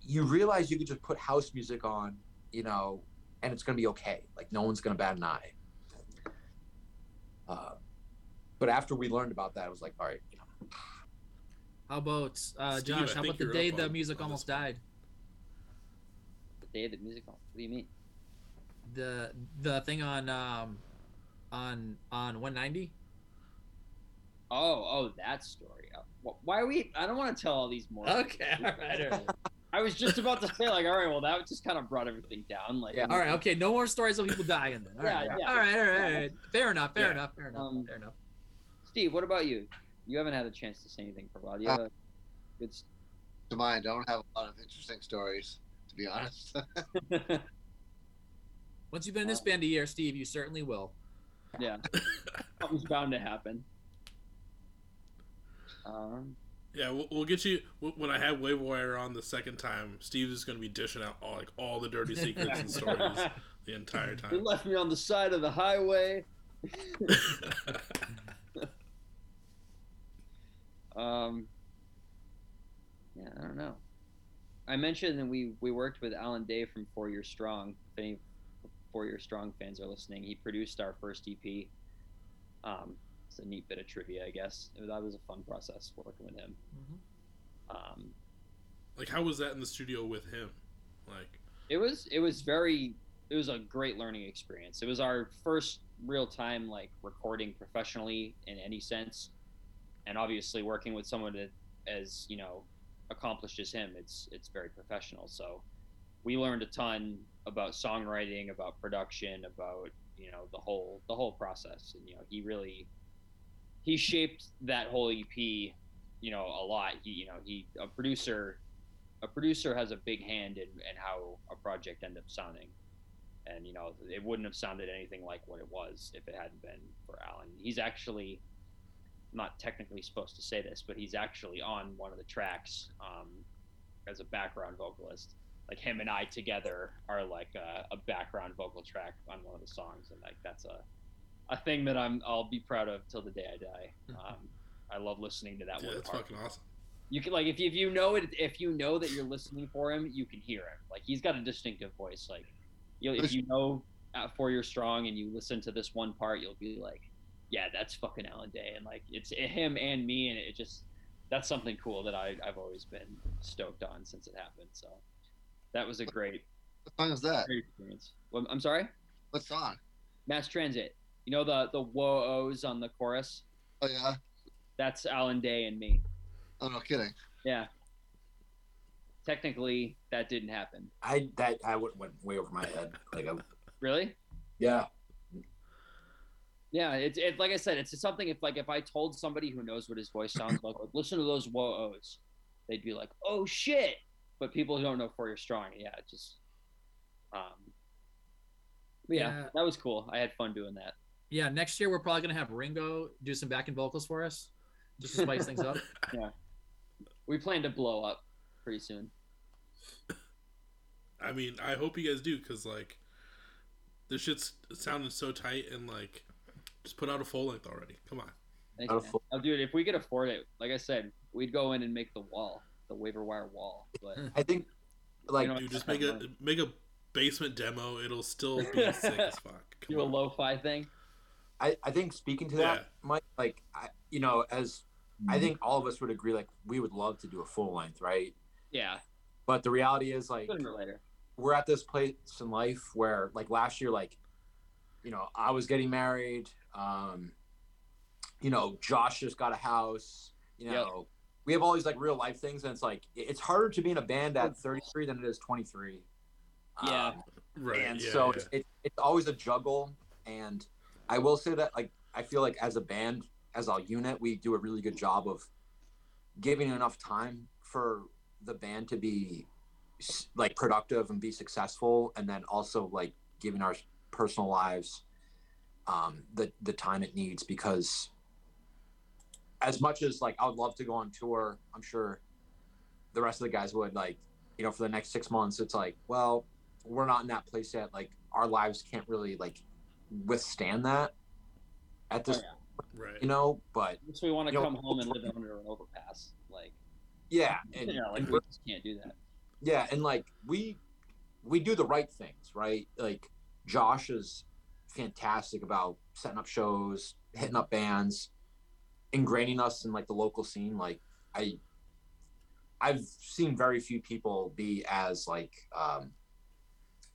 you realize you could just put house music on, you know, and it's going to be okay. Like, no one's going to bat an eye. But after we learned about that, it was like, all right, you know. How about, Steve, Josh, how about the day that music almost died? The day that music, what do you mean? The thing on 190. Oh, that story. Why are we? I don't want to tell all these more. Okay, all right. I was just about to say, like, all right, well, that just kind of brought everything down. Like, yeah. All right, okay, no more stories of people dying then. All right, yeah. All right. Fair enough. Steve, what about you? You haven't had a chance to say anything for a while. To mine, I don't have a lot of interesting stories, to be honest. Once you've been in this band a year, Steve, you certainly will. Yeah. Something's bound to happen. Yeah, we'll get you. When I have Waiver Wire on the second time, Steve is going to be dishing out all the dirty secrets and stories the entire time. You left me on the side of the highway. Yeah, I don't know. I mentioned that we worked with Alan Day from 4 Year Strong. Four Year Strong fans are listening. He produced our first EP. It's a neat bit of trivia, I guess. That was a fun process working with him. Mm-hmm. Like, how was that in the studio with him? Like, it was a great learning experience. It was our first real time like recording professionally in any sense, and obviously working with someone that, as you know, accomplished as him, it's very professional. So we learned a ton about songwriting, about production, about, you know, the whole process. And, you know, he shaped that whole EP, you know, a lot. A producer has a big hand in how a project ended up sounding. And, you know, it wouldn't have sounded anything like what it was if it hadn't been for Alan. He's actually not technically supposed to say this, but he's actually on one of the tracks as a background vocalist. Like, him and I together are like a background vocal track on one of the songs, and like that's a thing that I'll be proud of till the day I die. I love listening to that one. That's fucking awesome. You can, like, if you know that you're listening for him, you can hear him. Like, he's got a distinctive voice. Like, if you know at 4 Year Strong and you listen to this one part, you'll be like, yeah, that's fucking Alan Day, and like it's him and me, and it just, that's something cool that I've always been stoked on since it happened. So. That was a great. What song is that? Great experience. Well, I'm sorry? What song? Mass Transit. You know the whoa-ohs on the chorus? Oh, yeah? That's Alan Day and me. Oh, no kidding. Yeah. Technically, that didn't happen. I went way over my head. Like, really? Yeah. Yeah, it's like I said, it's something. If like if I told somebody who knows what his voice sounds like, listen to those whoa-ohs, they'd be like, "Oh shit!" But people who don't know Four Year Strong, yeah, it just. Yeah, that was cool. I had fun doing that. Yeah, next year we're probably gonna have Ringo do some backing vocals for us, just to spice things up. Yeah, we plan to blow up pretty soon. I mean, I hope you guys do, because like, this shit's sounding so tight and like. Just put out a full length already. Come on. Thanks, I'll do it if we could afford it. Like I said, we'd go in and make the wall, the waiver wire wall. But I think, like, dude, just make a basement demo. It'll still be sick as fuck. Come do on. A lo-fi thing. I think speaking to that, Mike, like, I think all of us would agree, like, we would love to do a full length, right? Yeah. But the reality is, like, we're at this place in life where, like, last year, like, you know, I was getting married. You know, Josh just got a house, you know, we have all these like real life things. And it's like, it's harder to be in a band at 33 than it is 23. Yeah. Right. And it's always a juggle. And I will say that, like, I feel like as a band, as a unit, we do a really good job of giving enough time for the band to be like productive and be successful. And then also like giving our personal lives the time it needs, because as much as like I would love to go on tour, I'm sure the rest of the guys would, like, you know, for the next 6 months it's like, well, we're not in that place yet, like our lives can't really like withstand that at this point, right, you know. But so we want to come home and live under an overpass, like and like we just can't do that. And like we do the right things, right? Like Josh is fantastic about setting up shows, hitting up bands, ingraining us in like the local scene. Like I've seen very few people be as like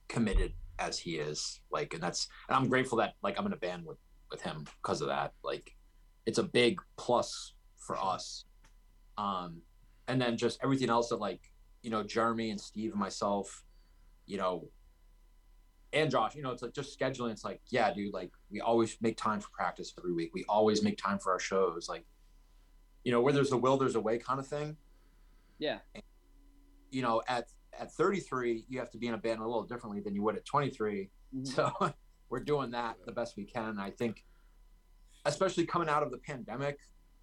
committed as he is, like, and I'm grateful that like I'm in a band with him because of that. Like it's a big plus for us. And then just everything else that, like, you know, Jeremy and Steve and myself, you know, and Josh, you know, it's like just scheduling. It's like, yeah, dude, like we always make time for practice every week. We always make time for our shows. Like, you know, where there's a will, there's a way kind of thing. Yeah. And, you know, at 33, you have to be in a band a little differently than you would at 23. Mm-hmm. So we're doing that the best we can. I think, especially coming out of the pandemic,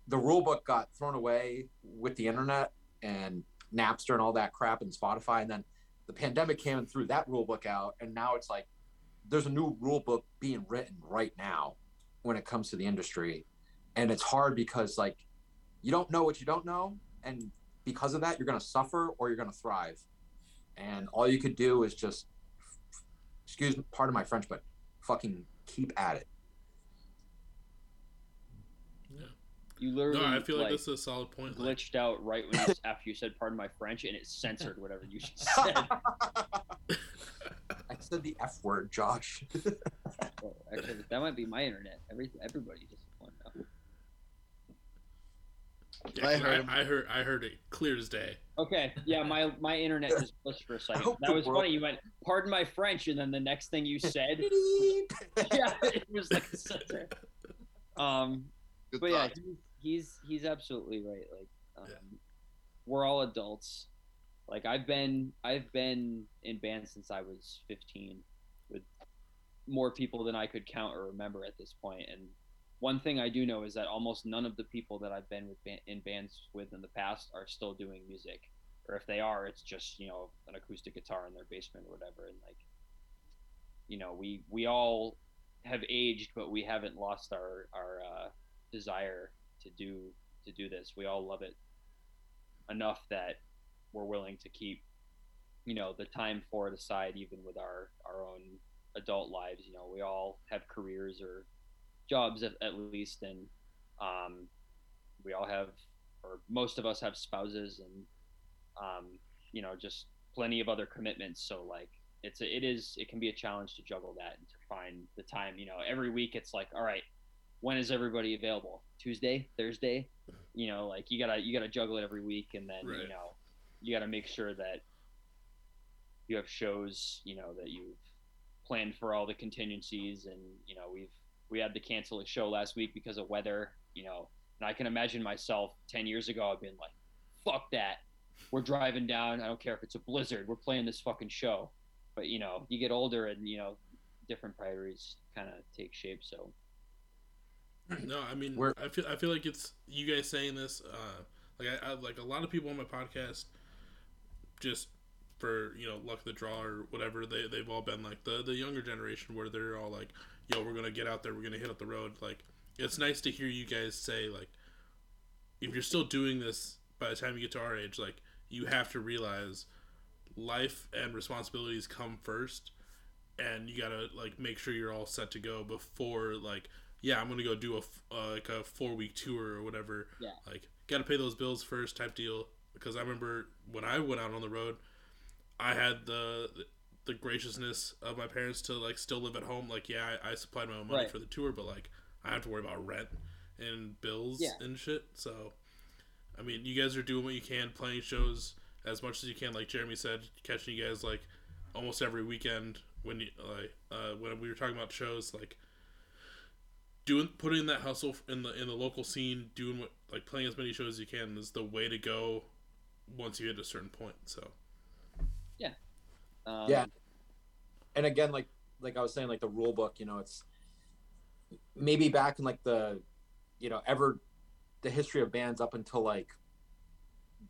the rule book got thrown away with the internet and Napster and all that crap and Spotify. And then the pandemic came and threw that rule book out, and now it's like there's a new rule book being written right now when it comes to the industry. And it's hard because, like, you don't know what you don't know, and because of that you're going to suffer or you're going to thrive. And all you could do is just, excuse me, pardon my French, but fucking keep at it. You literally I feel like this is a solid point. Glitched out right when after you said "pardon my French" and it censored whatever you just said. I said the F word, Josh. Oh, actually, that might be my internet. Everybody just went out. Yeah, I heard it clear as day. Okay, yeah, my internet just glitched for a second. That was funny. You went "pardon my French" and then the next thing you said, yeah, it was like a censor. But yeah, he's absolutely right. Like, we're all adults. Like I've been in band since I was 15 with more people than I could count or remember at this point. And one thing I do know is that almost none of the people that I've been with in bands with in the past are still doing music, or if they are, it's just, you know, an acoustic guitar in their basement or whatever. And like, you know, we all have aged, but we haven't lost our desire to do this. We all love it enough that we're willing to keep, you know, the time for it aside, even with our own adult lives. You know, we all have careers or jobs at least, and we all have, or most of us have, spouses and you know, just plenty of other commitments. So like it can be a challenge to juggle that and to find the time. You know, every week it's like, all right, when is everybody available? Tuesday, Thursday, you know, like you gotta juggle it every week. And then, right, you know, you gotta make sure that you have shows, you know, that you've planned for all the contingencies. And, you know, we've we had to cancel a show last week because of weather, you know. And I can imagine myself 10 years ago, I've been like, fuck that. We're driving down. I don't care if it's a blizzard. We're playing this fucking show. But, you know, you get older and, you know, different priorities kind of take shape. So. No, I mean, I feel like it's you guys saying this. I like a lot of people on my podcast, just for, you know, luck of the draw or whatever, they've all been like the younger generation where they're all like, yo, we're going to get out there. We're going to hit up the road. Like, it's nice to hear you guys say, like, if you're still doing this by the time you get to our age, like, you have to realize life and responsibilities come first, and you got to, like, make sure you're all set to go before, like, yeah, I'm going to go do a 4-week tour or whatever. Yeah. Like, got to pay those bills first type deal. Because I remember when I went out on the road, I had the graciousness of my parents to, like, still live at home. Like, yeah, I supplied my own money for the tour, but, like, I have to worry about rent and bills and shit. So, I mean, you guys are doing what you can, playing shows as much as you can. Like Jeremy said, catching you guys, like, almost every weekend when you, like, when we were talking about shows, like, putting that hustle in the local scene, doing what, like, playing as many shows as you can is the way to go once you hit a certain point. So. Yeah. Yeah. And again, like I was saying, like, the rule book, you know, it's maybe back in, like, the, you know, the history of bands up until, like,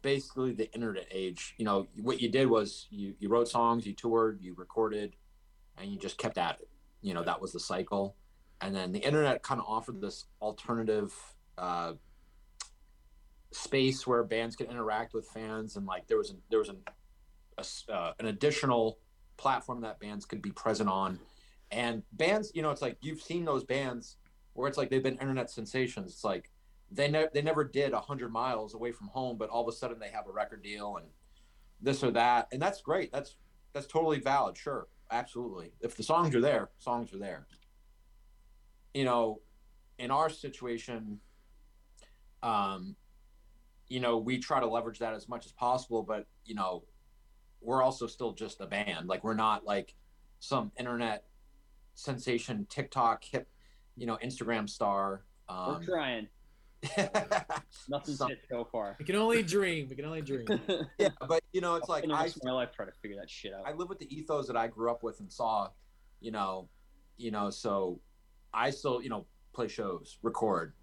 basically the internet age, you know, what you did was you wrote songs, you toured, you recorded, and you just kept at it. You know, that was the cycle. And then the internet kind of offered this alternative space where bands could interact with fans, and, like, there was an additional platform that bands could be present on. And bands, you know, it's like you've seen those bands where it's like they've been internet sensations. It's like they never did 100 miles away from home, but all of a sudden they have a record deal and this or that, and that's great. That's totally valid. Sure, absolutely. If the songs are there, songs are there. You know, in our situation, you know, we try to leverage that as much as possible, but, you know, we're also still just a band. Like, we're not like some internet sensation, TikTok, hip, you know, Instagram star. We're trying. Nothing's hit so far. We can only dream. Yeah, but, you know, it's like my life try to figure that shit out. I live with the ethos that I grew up with and saw, you know, so I still, you know, play shows, record,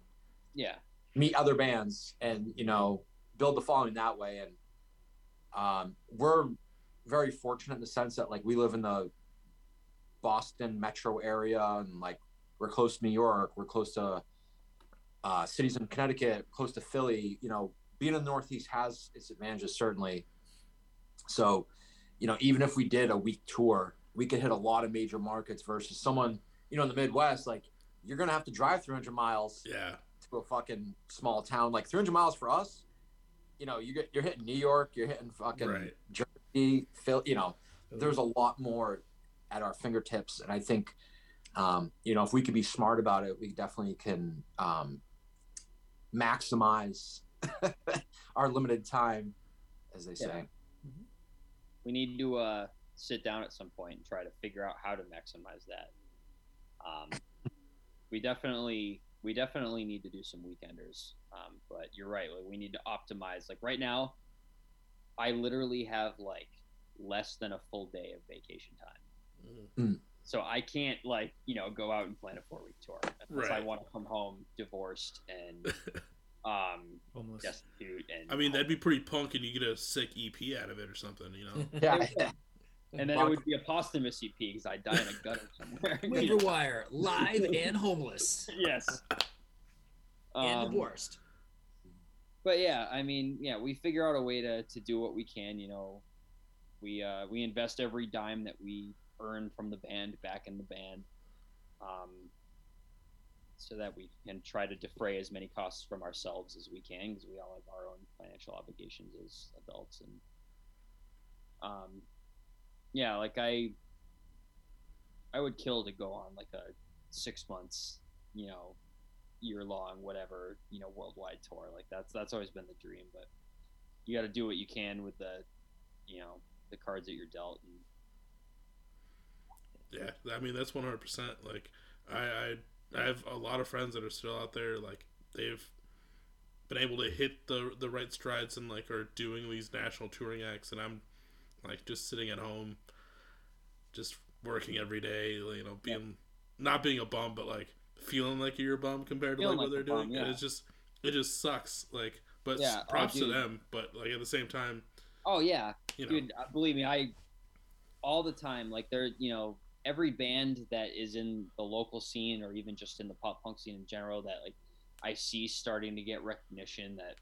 meet other bands, and, you know, build the following that way. And we're very fortunate in the sense that, like, we live in the Boston metro area, and, like, we're close to New York, we're close to cities in Connecticut, close to Philly. You know, being in the Northeast has its advantages, certainly. So, you know, even if we did a week tour, we could hit a lot of major markets versus someone, you know, in the Midwest, like, you're going to have to drive 300 miles to a fucking small town. Like, 300 miles for us, you know, you're hitting New York, you're hitting fucking Jersey, Philly, you know, there's a lot more at our fingertips. And I think, you know, if we could be smart about it, we definitely can maximize our limited time, as they say. Mm-hmm. We need to sit down at some point and try to figure out how to maximize that. We definitely need to do some weekenders, but you're right. Like, we need to optimize. Like, right now, I literally have, like, less than a full day of vacation time. Mm-hmm. So I can't, like, you know, go out and plan a 4-week tour unless I want to come home divorced and destitute. And I mean, that'd be pretty punk, and you get a sick EP out of it or something, you know? Yeah. And then it would be a posthumous EP because I die in a gutter somewhere. Waiver Wire, live and homeless. Yes. And divorced. But yeah, I mean, yeah, we figure out a way to do what we can. You know, we invest every dime that we earn from the band back in the band, so that we can try to defray as many costs from ourselves as we can, because we all have our own financial obligations as adults. And yeah, like, I would kill to go on, like, a 6 months, you know, year long, whatever, you know, worldwide tour. Like, that's always been the dream, but you got to do what you can with the, you know, the cards that you're dealt. And... yeah. I mean, that's 100%. Like, I I have a lot of friends that are still out there, like, they've been able to hit the right strides and, like, are doing these national touring acts, and I'm, like, just sitting at home, just working every day, you know, being, not being a bum, but, like, feeling like you're a bum compared to, like, what they're doing. Yeah. And it's just, it just sucks, like, but props to them, but, like, at the same time. Oh, yeah. You know. Dude, believe me, I, all the time, like, they're, you know, every band that is in the local scene or even just in the pop punk scene in general that, like, I see starting to get recognition that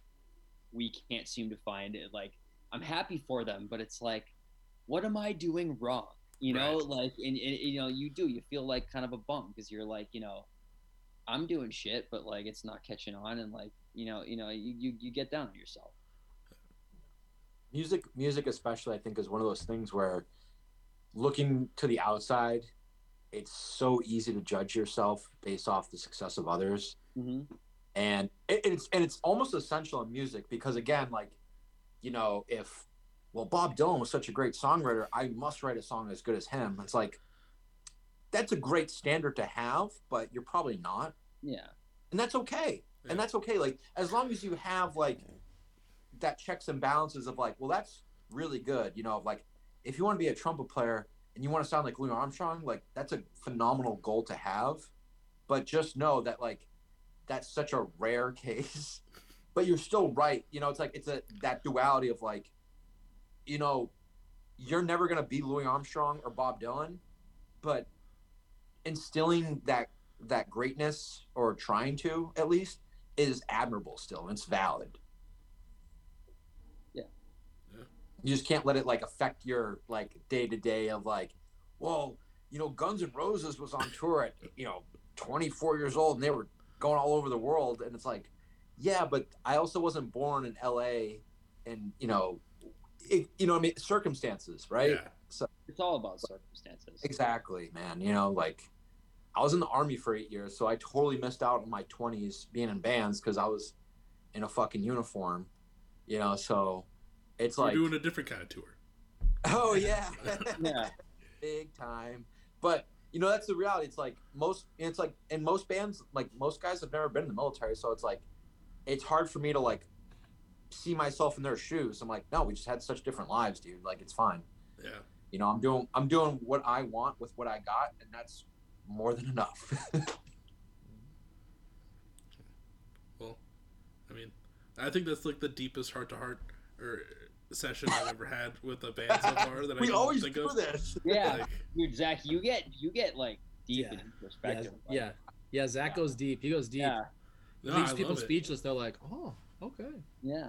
we can't seem to find it. Like, I'm happy for them, but it's like, what am I doing wrong? You know, like, and you know, you do, you feel like kind of a bum because you're like, you know, I'm doing shit, but like, it's not catching on. And like, you know, you get down on yourself. Music especially, I think, is one of those things where looking to the outside, it's so easy to judge yourself based off the success of others. Mm-hmm. And it's almost essential in music because, again, like, you know, if, well, Bob Dylan was such a great songwriter, I must write a song as good as him. It's like, that's a great standard to have, but you're probably not. Yeah. And that's okay. Yeah. And that's okay. Like, as long as you have, like, that checks and balances of, like, well, that's really good. You know, like, if you want to be a trumpet player and you want to sound like Louis Armstrong, like, that's a phenomenal goal to have. But just know that, like, that's such a rare case, but you're still right. You know, it's like, it's that duality of, like, you know, you're never going to be Louis Armstrong or Bob Dylan, but instilling that greatness, or trying to at least, is admirable still. And it's valid. You just can't let it, like, affect your, like, day-to-day of, like, well, you know, Guns N' Roses was on tour at, you know, 24 years old, and they were going all over the world. And it's like, yeah, but I also wasn't born in L.A. and, you know, I mean, circumstances, right? Yeah. So it's all about circumstances. Exactly, man. You know, like, I was in the Army for 8 years, so I totally missed out on my 20s being in bands because I was in a fucking uniform, you know, so... It's like doing a different kind of tour. Oh yeah. Yeah. Big time. But you know, that's the reality. It's like most bands, like, most guys have never been in the military, so it's like, it's hard for me to, like, see myself in their shoes. I'm like, no, we just had such different lives, dude. Like, it's fine. Yeah. You know, I'm doing what I want with what I got, and that's more than enough. Well, I mean, I think that's, like, the deepest heart to heart or session I've ever had with a band so far that I always think of. This. Yeah, like, dude, Zach, you get like deep in perspective. Yeah, like, yeah. Zach goes deep. He goes deep. Yeah. No, leaves people speechless. They're like, oh, okay. Yeah.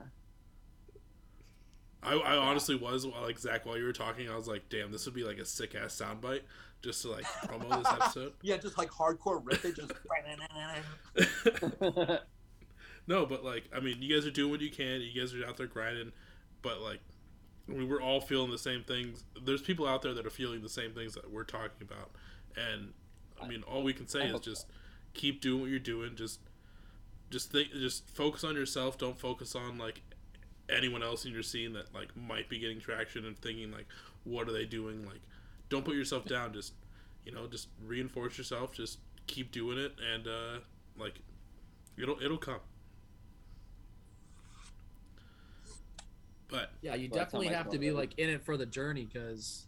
I honestly was, like, Zach, while you were talking, I was like, damn, this would be like a sick ass soundbite just to, like, promo this episode. Yeah, just like hardcore riffage. Just... No, but, like, I mean, you guys are doing what you can. You guys are out there grinding. But, like, I mean, we're all feeling the same things. There's people out there that are feeling the same things that we're talking about. And, I mean, all we can say is just keep doing what you're doing. Just focus on yourself. Don't focus on, like, anyone else in your scene that, like, might be getting traction and thinking, like, what are they doing? Like, don't put yourself down. Just, you know, just reinforce yourself. Just keep doing it. And, like, it'll come. But yeah, you definitely have to be, like, in it for the journey, because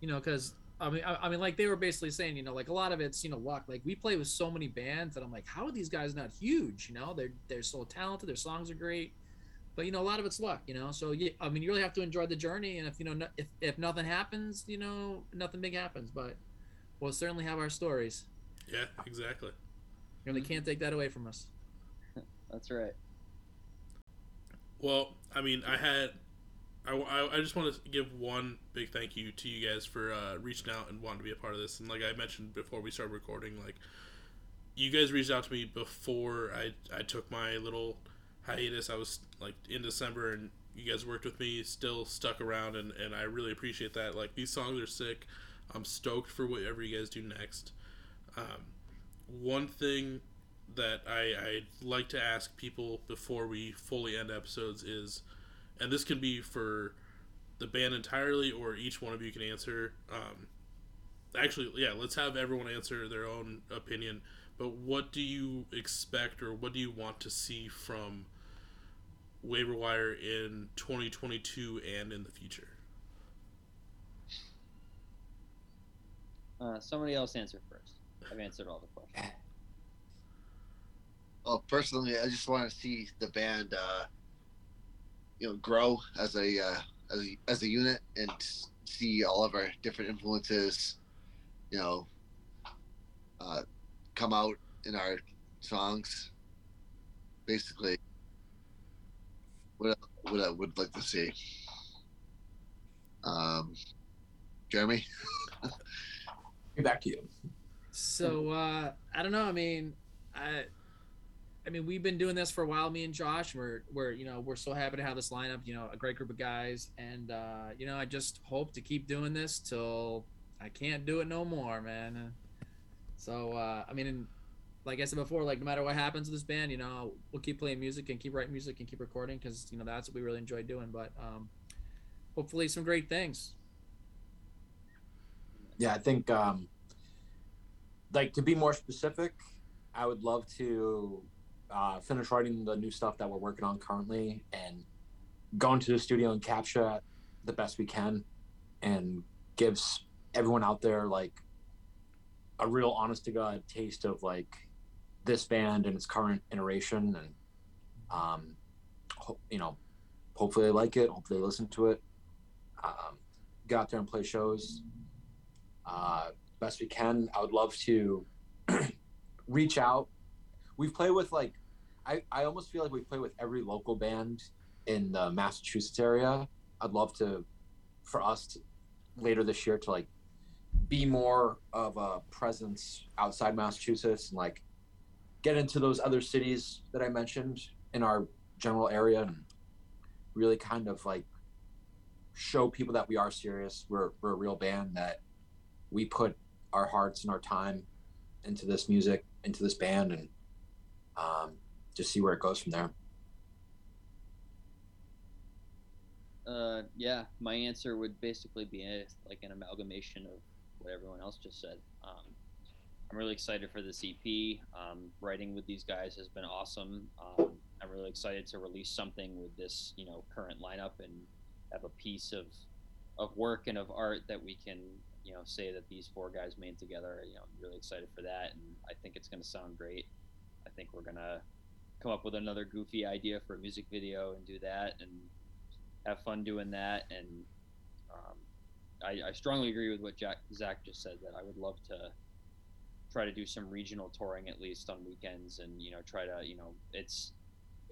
you know, because I mean, like, they were basically saying, you know, like, a lot of it's, you know, luck. Like, we play with so many bands that I'm like, how are these guys not huge? You know, they're so talented, their songs are great, but, you know, a lot of it's luck. You know, so I mean, you really have to enjoy the journey, and if, you know, if nothing happens, you know, nothing big happens, but we'll certainly have our stories. Yeah, exactly. You really can't take that away from us. That's right. Well, I mean, I just want to give one big thank you to you guys for reaching out and wanting to be a part of this. And like I mentioned before we started recording, like, you guys reached out to me before I took my little hiatus. I was, like, in December, and you guys worked with me, still stuck around, and I really appreciate that. Like, these songs are sick. I'm stoked for whatever you guys do next. One thing that I'd like to ask people before we fully end episodes is, and this can be for the band entirely or each one of you can answer, let's have everyone answer their own opinion, But what do you expect, or what do you want to see from Waiver Wire in 2022 and in the future? Somebody else answer first. I've answered all the questions. Well, personally, I just want to see the band, grow as a unit and see all of our different influences, come out in our songs. Basically, what I would like to see. Jeremy, back to you. So I don't know. I mean, I mean, we've been doing this for a while, me and Josh. We're so happy to have this lineup. A great group of guys, and I just hope to keep doing this till I can't do it no more, man. So like I said before, like no matter what happens with this band, we'll keep playing music and keep writing music and keep recording because that's what we really enjoy doing. But hopefully, some great things. Yeah, I think to be more specific, I would love to finish writing the new stuff that we're working on currently and go into the studio and capture the best we can and give everyone out there like a real honest to God taste of like this band and its current iteration, and hopefully they like it, hopefully they listen to it, go out there and play shows best we can. I would love to reach out. We've played with like I almost feel like we've played with every local band in the Massachusetts area. I'd love to for us to, later this year, to like be more of a presence outside Massachusetts and like get into those other cities that I mentioned in our general area and really kind of like show people that we are serious. We're a real band, that we put our hearts and our time into this music, into this band, and just see where it goes from there. My answer would basically be like an amalgamation of what everyone else just said. I'm really excited for this EP. Writing with these guys has been awesome. I'm really excited to release something with this, current lineup and have a piece of work and of art that we can, say that these four guys made together. I'm really excited for that, and I think it's going to sound great. I think we're going to come up with another goofy idea for a music video and do that, and have fun doing that. And I strongly agree with what Zach just said, that I would love to try to do some regional touring at least on weekends, and try to it's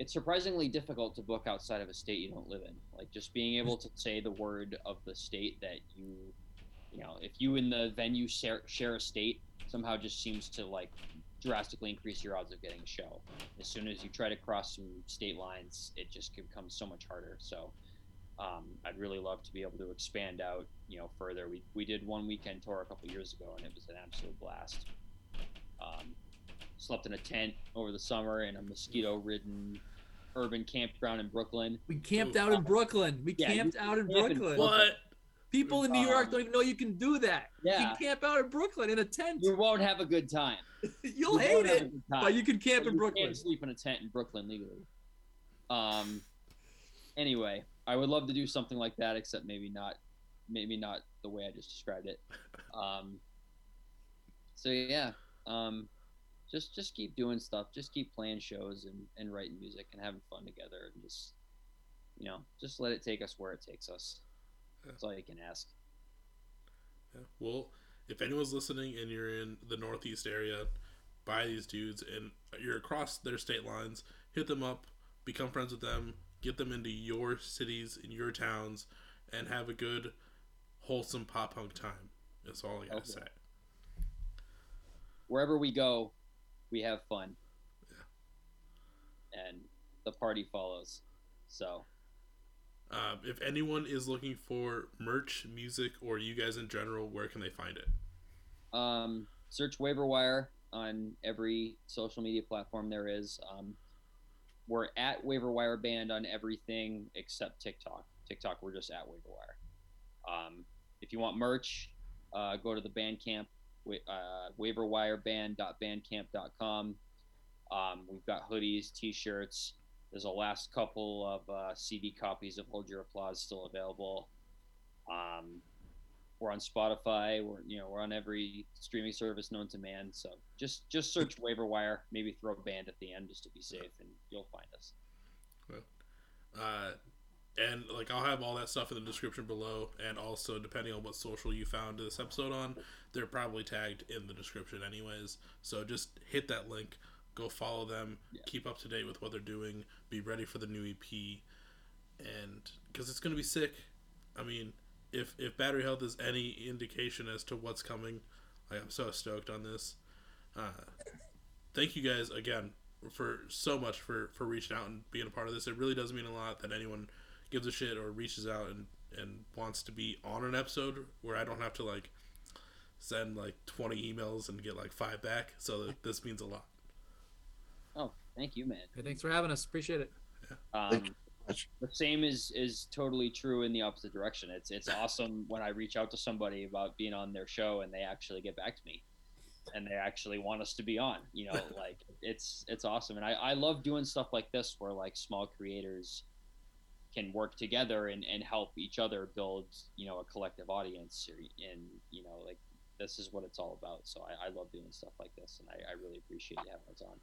surprisingly difficult to book outside of a state you don't live in. Like just being able to say the word of the state that you if you in the venue share a state, somehow just seems to like drastically increase your odds of getting a show. As soon as you try to cross some state lines, it just becomes so much harder. So I'd really love to be able to expand out, further. We did one weekend tour a couple years ago, and it was an absolute blast. Slept in a tent over the summer in a mosquito-ridden urban campground in Brooklyn. We camped out in Brooklyn. We camped out in Brooklyn. What? People in New York don't even know you can do that. Yeah. You can camp out in Brooklyn in a tent. You won't have a good time. You'll hate it, but you can camp in Brooklyn. You can't sleep in a tent in Brooklyn legally. Anyway, I would love to do something like that, except maybe not the way I just described it. Just keep doing stuff. Just keep playing shows and writing music and having fun together, and just let it take us where it takes us. That's all you can ask. Yeah. Well, if anyone's listening and you're in the Northeast area, buy these dudes, and you're across their state lines, hit them up, become friends with them, get them into your cities and your towns, and have a good, wholesome pop punk time. That's all I gotta say. Wherever we go, we have fun. Yeah. And the party follows. So... if anyone is looking for merch, music, or you guys in general, where can they find it? Search Waiver Wire on every social media platform there is. We're at Waiver Wire Band on everything except TikTok. TikTok, we're just at Waiver Wire. If you want merch, go to the Bandcamp waiverwireband.bandcamp.com. We've got hoodies, t-shirts. There's a last couple of CD copies of Hold Your Applause still available. We're on Spotify. We're on every streaming service known to man. So just search Waiver Wire. Maybe throw band at the end just to be safe, and you'll find us. Cool. And I'll have all that stuff in the description below, and also depending on what social you found this episode on, they're probably tagged in the description anyways. So just hit that link, go follow them, Keep up to date with what they're doing, be ready for the new EP, and because it's going to be sick. I mean, if Battery Health is any indication as to what's coming, I'm so stoked on this. Thank you guys again for so much for reaching out and being a part of this. It really does mean a lot that anyone gives a shit or reaches out and wants to be on an episode where I don't have to send 20 emails and get 5 back. So this means a lot. Oh, thank you, man. Hey, thanks for having us. Appreciate it. Yeah. Thank you so much. The same is totally true in the opposite direction. It's awesome when I reach out to somebody about being on their show and they actually get back to me and they actually want us to be on, it's awesome. And I love doing stuff like this where small creators can work together and help each other build, a collective audience, and this is what it's all about. So I love doing stuff like this, and I really appreciate you having us on.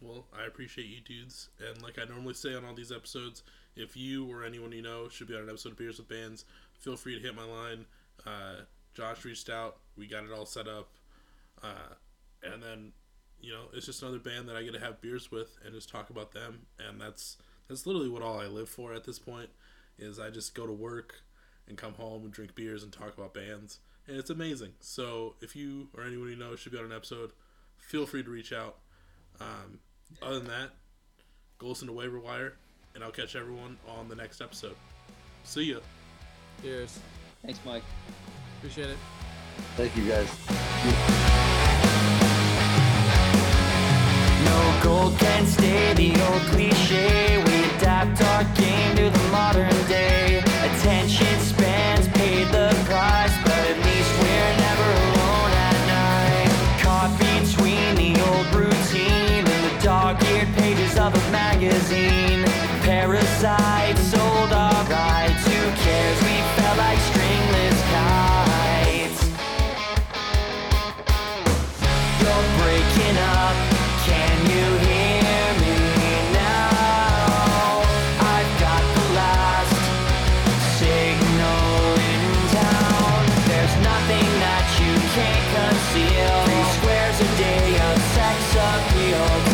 Well, I appreciate you dudes, and I normally say on all these episodes, if you or anyone you know should be on an episode of Beers with Bands, feel free to hit my line. Josh reached out, we got it all set up, and then it's just another band that I get to have beers with and just talk about them, and that's literally what all I live for at this point. Is I just go to work and come home and drink beers and talk about bands, and it's amazing. So if you or anyone you know should be on an episode, feel free to reach out. Other than that, go listen to Waiver Wire, and I'll catch everyone on the next episode. See ya. Cheers. Thanks, Mike. Appreciate it. Thank you, guys. No gold can stay the old cliche. We adapt our game to the modern day. Attention spans paid the price, but at least we're never alone at night. Caught between the old routine, dog-eared pages of a magazine. Parasites sold our rights. Who cares? We felt like stringless kites. You're breaking up. Can you hear me now? I've got the last signal in town. There's nothing that you can't conceal. 3 squares a day of sex appeal.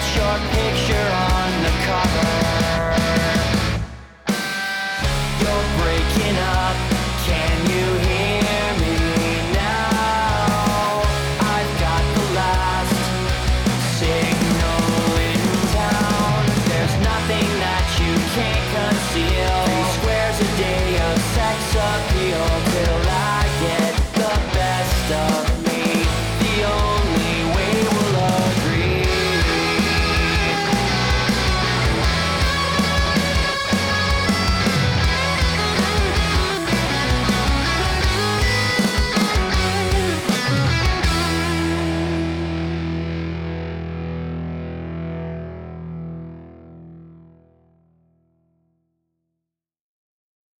short picture on